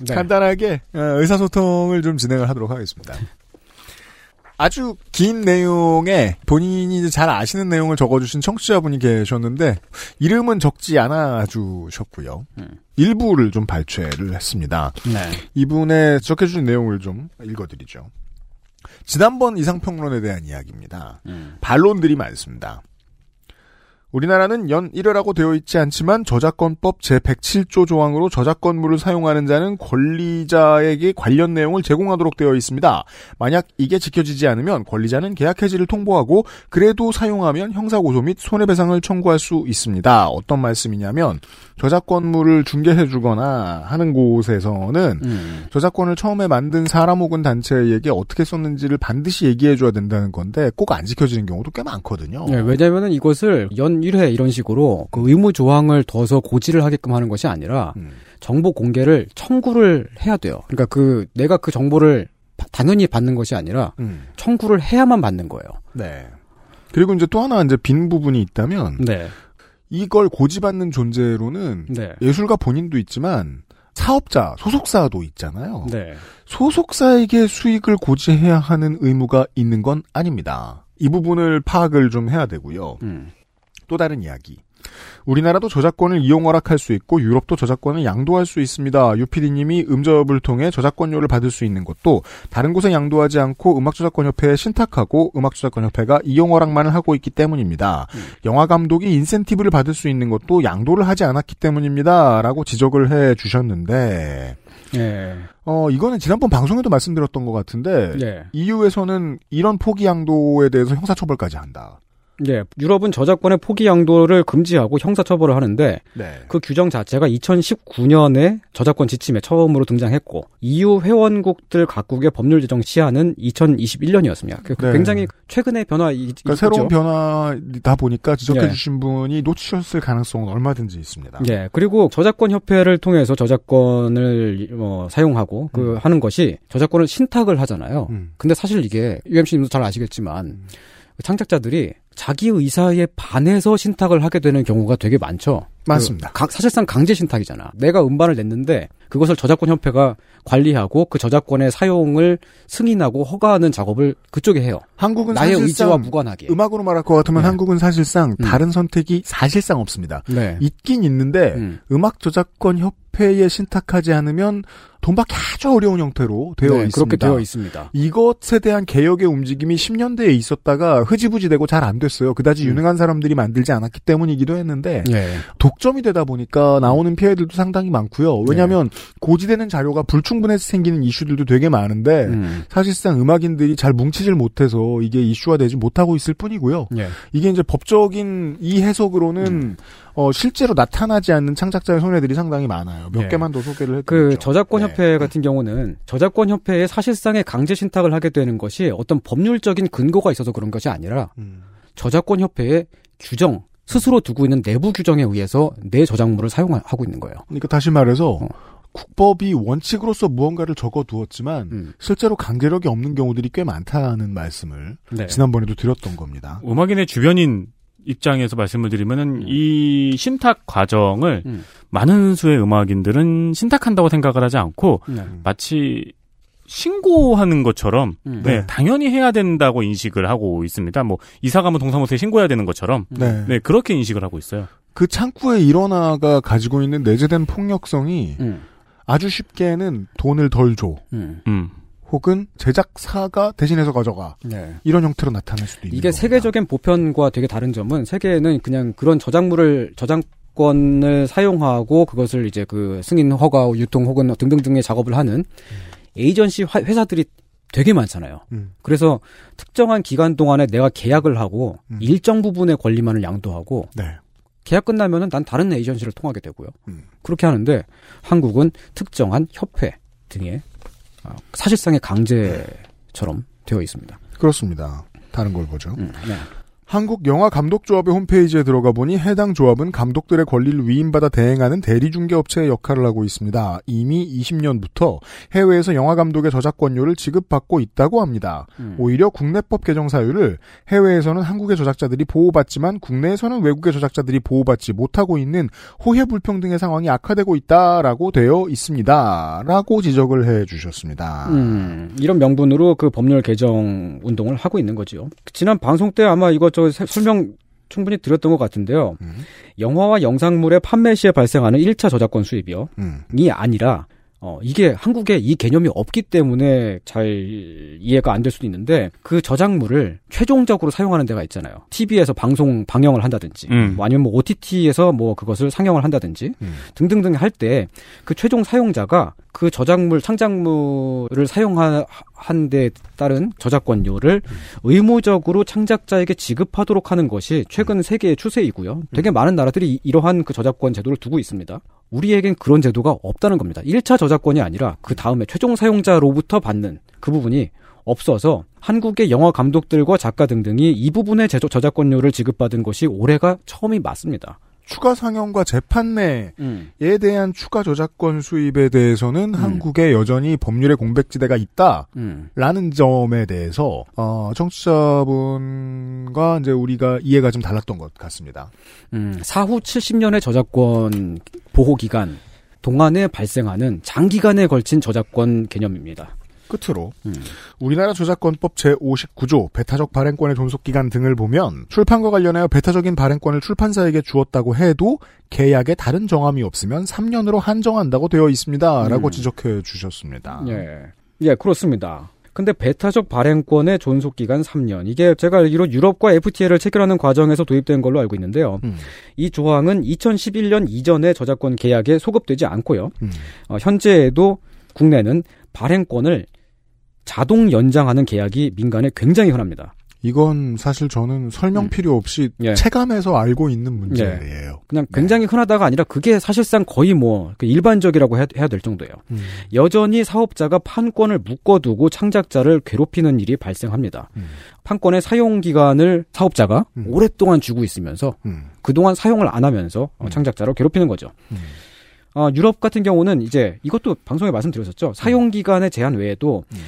네. 간단하게 의사소통을 좀 진행을 하도록 하겠습니다. 아주 긴 내용에 본인이 잘 아시는 내용을 적어주신 청취자분이 계셨는데 이름은 적지 않아 주셨고요. 음. 일부를 좀 발췌를 했습니다. 네. 이분의 적혀주신 내용을 좀 읽어드리죠. 지난번 이상평론에 대한 이야기입니다. 음. 반론들이 많습니다. 우리나라는 연 일 회라고 되어 있지 않지만 저작권법 제백칠 조 조항으로 저작권물을 사용하는 자는 권리자에게 관련 내용을 제공하도록 되어 있습니다. 만약 이게 지켜지지 않으면 권리자는 계약 해지를 통보하고 그래도 사용하면 형사고소 및 손해배상을 청구할 수 있습니다. 어떤 말씀이냐면 저작권물을 중개해주거나 하는 곳에서는 음. 저작권을 처음에 만든 사람 혹은 단체에게 어떻게 썼는지를 반드시 얘기해줘야 된다는 건데 꼭 안 지켜지는 경우도 꽤 많거든요. 네, 왜냐하면 이것을 연 일 회 이런 식으로 그 의무 조항을 더서 고지를 하게끔 하는 것이 아니라 음. 정보 공개를 청구를 해야 돼요. 그러니까 그 내가 그 정보를 당연히 받는 것이 아니라 음. 청구를 해야만 받는 거예요. 네. 그리고 이제 또 하나 이제 빈 부분이 있다면 네. 이걸 고지받는 존재로는 네. 예술가 본인도 있지만 사업자, 소속사도 있잖아요. 네. 소속사에게 수익을 고지해야 하는 의무가 있는 건 아닙니다. 이 부분을 파악을 좀 해야 되고요. 음. 또 다른 이야기. 우리나라도 저작권을 이용 허락할 수 있고 유럽도 저작권을 양도할 수 있습니다. 유피디님이 음접을 통해 저작권료를 받을 수 있는 것도 다른 곳에 양도하지 않고 음악저작권협회에 신탁하고 음악저작권협회가 이용 허락만을 하고 있기 때문입니다. 음. 영화감독이 인센티브를 받을 수 있는 것도 양도를 하지 않았기 때문입니다. 라고 지적을 해주셨는데 네. 어, 이거는 지난번 방송에도 말씀드렸던 것 같은데 네. 이유에서는 이런 포기 양도에 대해서 형사처벌까지 한다. 네, 유럽은 저작권의 포기 양도를 금지하고 형사처벌을 하는데 네. 그 규정 자체가 이천십구 년에 저작권 지침에 처음으로 등장했고 이유 회원국들 각국의 법률 제정 시한은 이천이십일 년이었습니다. 네. 굉장히 최근의 변화 그러니까 새로운 변화다 보니까 지적해 주신 네. 분이 놓치셨을 가능성은 얼마든지 있습니다. 네, 그리고 저작권 협회를 통해서 저작권을 어, 사용하고 그 음. 하는 것이 저작권을 신탁을 하잖아요. 음. 근데 사실 이게 유엠씨님도 잘 아시겠지만 음. 창작자들이 자기 의사에 반해서 신탁을 하게 되는 경우가 되게 많죠. 맞습니다. 그 각, 사실상 강제 신탁이잖아. 내가 음반을 냈는데 그것을 저작권협회가 관리하고 그 저작권의 사용을 승인하고 허가하는 작업을 그쪽에 해요. 한국은 나의 의지와 무관하게. 음악으로 말할 것 같으면 네. 한국은 사실상 음. 다른 선택이 사실상 없습니다. 네. 있긴 있는데 음. 음악 저작권협회에 신탁하지 않으면 돈 받기 아주 어려운 형태로 되어 네, 있습니다. 그렇게 되어 있습니다. 이것에 대한 개혁의 움직임이 십 년대에 있었다가 흐지부지 되고 잘 안 됐어요. 그다지 음. 유능한 사람들이 만들지 않았기 때문이기도 했는데 네. 독점이 되다 보니까 나오는 피해들도 상당히 많고요. 왜냐하면 네. 고지되는 자료가 불충분해서 생기는 이슈들도 되게 많은데 음. 사실상 음악인들이 잘 뭉치질 못해서 이게 이슈화되지 못하고 있을 뿐이고요. 네. 이게 이제 법적인 이 해석으로는 음. 어, 실제로 나타나지 않는 창작자의 손해들이 상당히 많아요. 몇 네. 개만 더 소개를 해드리죠. 그 저작권협회 네. 같은 경우는 저작권협회에 사실상의 강제 신탁을 하게 되는 것이 어떤 법률적인 근거가 있어서 그런 것이 아니라 음. 저작권협회의 규정, 스스로 두고 있는 내부 규정에 의해서 내 저작물을 사용하고 있는 거예요. 그러니까 다시 말해서 어. 국법이 원칙으로서 무언가를 적어두었지만 음. 실제로 강제력이 없는 경우들이 꽤 많다는 말씀을 네. 지난번에도 드렸던 겁니다. 음악인의 주변인 입장에서 말씀을 드리면은 음. 이 신탁 과정을 음. 많은 수의 음악인들은 신탁한다고 생각을 하지 않고 네. 마치 신고하는 것처럼 음. 네, 네. 당연히 해야 된다고 인식을 하고 있습니다. 뭐 이사 가면 동사무소에 신고해야 되는 것처럼 네. 네, 그렇게 인식을 하고 있어요. 그 창구의 일원화가 가지고 있는 내재된 폭력성이 음. 아주 쉽게는 돈을 덜 줘. 음. 음. 혹은 제작사가 대신해서 가져가. 네. 이런 형태로 나타날 수도 있는 이게 겁니다. 세계적인 보편과 되게 다른 점은 세계에는 그냥 그런 저작물을 저작권을 사용하고 그것을 이제 그 승인 허가 유통 혹은 등등등의 작업을 하는 에이전시 회사들이 되게 많잖아요. 음. 그래서 특정한 기간 동안에 내가 계약을 하고 음. 일정 부분의 권리만을 양도하고 네. 계약 끝나면은 난 다른 에이전시를 통하게 되고요. 음. 그렇게 하는데 한국은 특정한 협회 등의 사실상의 강제처럼 되어 있습니다. 그렇습니다. 다른 걸 보죠. 음, 네. 한국영화감독조합의 홈페이지에 들어가 보니 해당 조합은 감독들의 권리를 위임받아 대행하는 대리중개업체의 역할을 하고 있습니다. 이미 이십 년부터 해외에서 영화감독의 저작권료를 지급받고 있다고 합니다. 음. 오히려 국내법 개정 사유를 해외에서는 한국의 저작자들이 보호받지만 국내에서는 외국의 저작자들이 보호받지 못하고 있는 호혜불평등의 상황이 악화되고 있다라고 되어 있습니다. 라고 지적을 해주셨습니다. 음, 이런 명분으로 그 법률 개정 운동을 하고 있는 거죠. 지난 방송 때 아마 이거 저 설명 충분히 드렸던 것 같은데요. 음. 영화와 영상물의 판매 시에 발생하는 일 차 저작권 수입이요. 음. 이 아니라 어, 이게 한국에 이 개념이 없기 때문에 잘 이해가 안 될 수도 있는데 그 저작물을 최종적으로 사용하는 데가 있잖아요. 티비에서 방송 방영을 한다든지 음. 뭐 아니면 뭐 오티티에서 뭐 그것을 상영을 한다든지 음. 등등등 할 때 그 최종 사용자가 그 저작물 창작물을 사용한 데 따른 저작권료를 음. 의무적으로 창작자에게 지급하도록 하는 것이 최근 세계의 추세이고요. 음. 되게 많은 나라들이 이러한 그 저작권 제도를 두고 있습니다. 우리에겐 그런 제도가 없다는 겁니다. 일 차 저작권이 아니라 그 다음에 최종 사용자로부터 받는 그 부분이 없어서 한국의 영화 감독들과 작가 등등이 이 부분의 제조, 저작권료를 지급받은 것이 올해가 처음이 맞습니다. 추가 상영과 재판매에 음. 대한 추가 저작권 수입에 대해서는 음. 한국에 여전히 법률의 공백지대가 있다라는 음. 점에 대해서 어, 청취자분과 이제 우리가 이해가 좀 달랐던 것 같습니다. 음, 사후 칠십 년의 저작권 보호 기간 동안에 발생하는 장기간에 걸친 저작권 개념입니다. 끝으로 음. 우리나라 저작권법 제오십구 조 배타적 발행권의 존속기간 등을 보면 출판과 관련하여 배타적인 발행권을 출판사에게 주었다고 해도 계약에 다른 정함이 없으면 삼 년으로 한정한다고 되어 있습니다. 음. 라고 지적해 주셨습니다. 예, 예, 그렇습니다. 근데 배타적 발행권의 존속기간 삼 년. 이게 제가 알기로 유럽과 에프티에이를 체결하는 과정에서 도입된 걸로 알고 있는데요. 음. 이 조항은 이천십일 년 이전의 저작권 계약에 소급되지 않고요. 음. 어, 현재에도 국내는 발행권을 자동 연장하는 계약이 민간에 굉장히 흔합니다. 이건 사실 저는 설명 필요 없이 음. 예. 체감해서 알고 있는 문제예요. 예. 그냥 굉장히 네. 흔하다가 아니라 그게 사실상 거의 뭐 일반적이라고 해야, 해야 될 정도예요. 음. 여전히 사업자가 판권을 묶어두고 창작자를 괴롭히는 일이 발생합니다. 음. 판권의 사용기간을 사업자가 음. 오랫동안 주고 있으면서 음. 그동안 사용을 안 하면서 음. 창작자를 괴롭히는 거죠. 음. 어, 유럽 같은 경우는 이제 이것도 방송에 말씀드렸었죠. 사용기간의 제한 외에도 음.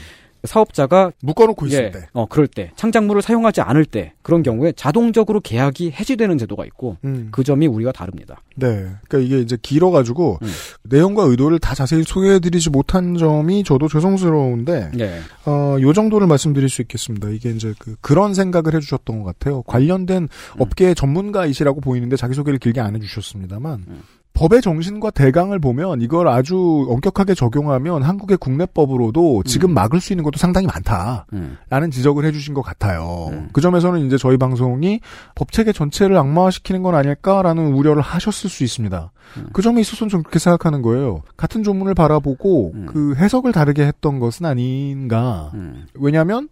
사업자가 묶어놓고 있을 예, 때, 어 그럴 때 창작물을 사용하지 않을 때 그런 경우에 자동적으로 계약이 해지되는 제도가 있고 음. 그 점이 우리가 다릅니다. 네, 그러니까 이게 이제 길어가지고 음. 내용과 의도를 다 자세히 소개해드리지 못한 점이 저도 죄송스러운데, 네. 어, 요 정도를 말씀드릴 수 있겠습니다. 이게 이제 그 그런 생각을 해주셨던 것 같아요. 관련된 음. 업계의 전문가이시라고 보이는데 자기 소개를 길게 안 해주셨습니다만. 음. 법의 정신과 대강을 보면 이걸 아주 엄격하게 적용하면 한국의 국내법으로도 지금 막을 수 있는 것도 상당히 많다라는 음. 지적을 해주신 것 같아요. 음. 그 점에서는 이제 저희 방송이 법체계 전체를 악마화시키는 건 아닐까라는 우려를 하셨을 수 있습니다. 음. 그 점에 있어서는 좀 그렇게 생각하는 거예요. 같은 조문을 바라보고 음. 그 해석을 다르게 했던 것은 아닌가. 음. 왜냐하면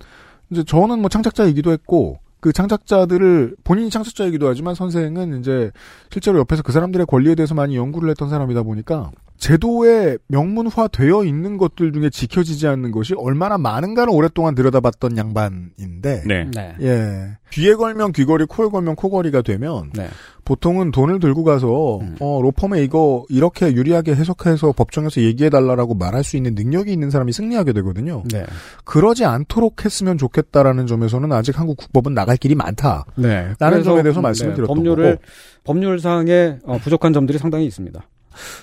이제 저는 뭐 창작자이기도 했고. 그 창작자들을 본인이 창작자이기도 하지만 선생은 이제 실제로 옆에서 그 사람들의 권리에 대해서 많이 연구를 했던 사람이다 보니까 제도에 명문화되어 있는 것들 중에 지켜지지 않는 것이 얼마나 많은가를 오랫동안 들여다봤던 양반인데 네. 네. 예. 귀에 걸면 귀걸이, 코에 걸면 코걸이가 되면 네. 보통은 돈을 들고 가서 음. 어, 로펌에 이거 이렇게 유리하게 해석해서 법정에서 얘기해달라고 말할 수 있는 능력이 있는 사람이 승리하게 되거든요. 네. 그러지 않도록 했으면 좋겠다라는 점에서는 아직 한국 국법은 나갈 길이 많다라는 네. 점에 대해서 말씀을 네. 드렸던 법률을, 거고 법률상의 부족한 점들이 상당히 있습니다.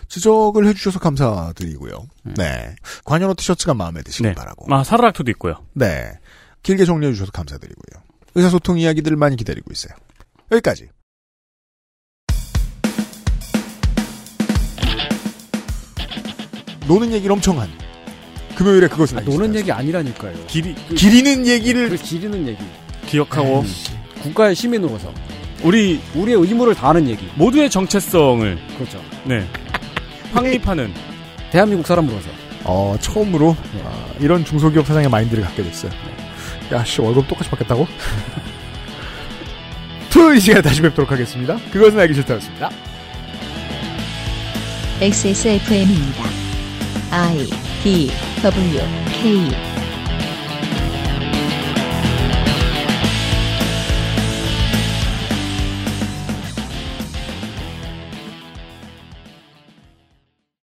지적을 해주셔서 감사드리고요. 음. 네. 관현호 티셔츠가 마음에 드시길 네. 바라고. 아, 사르락토도 있고요. 네. 길게 정리해주셔서 감사드리고요. 의사소통 이야기들 많이 기다리고 있어요. 여기까지. 노는 얘기를 엄청 한. 금요일에 그것은 아, 아니죠. 노는 얘기 아니라니까요. 길이, 그, 기리는 얘기를. 그 기리는 얘기. 기억하고. 에이, 국가의 시민으로서. 우리 우리의 의무를 다하는 얘기. 모두의 정체성을 그렇죠. 네. 확립하는 대한민국 사람으로서. 어 처음으로 네. 아, 이런 중소기업 사장의 마인드를 갖게 됐어요. 네. 야씨 월급 똑같이 받겠다고? 토요일 시간에 다시 뵙도록 하겠습니다. 그것은 알기 싫다였습니다. 엑스에스에프엠입니다. I D W K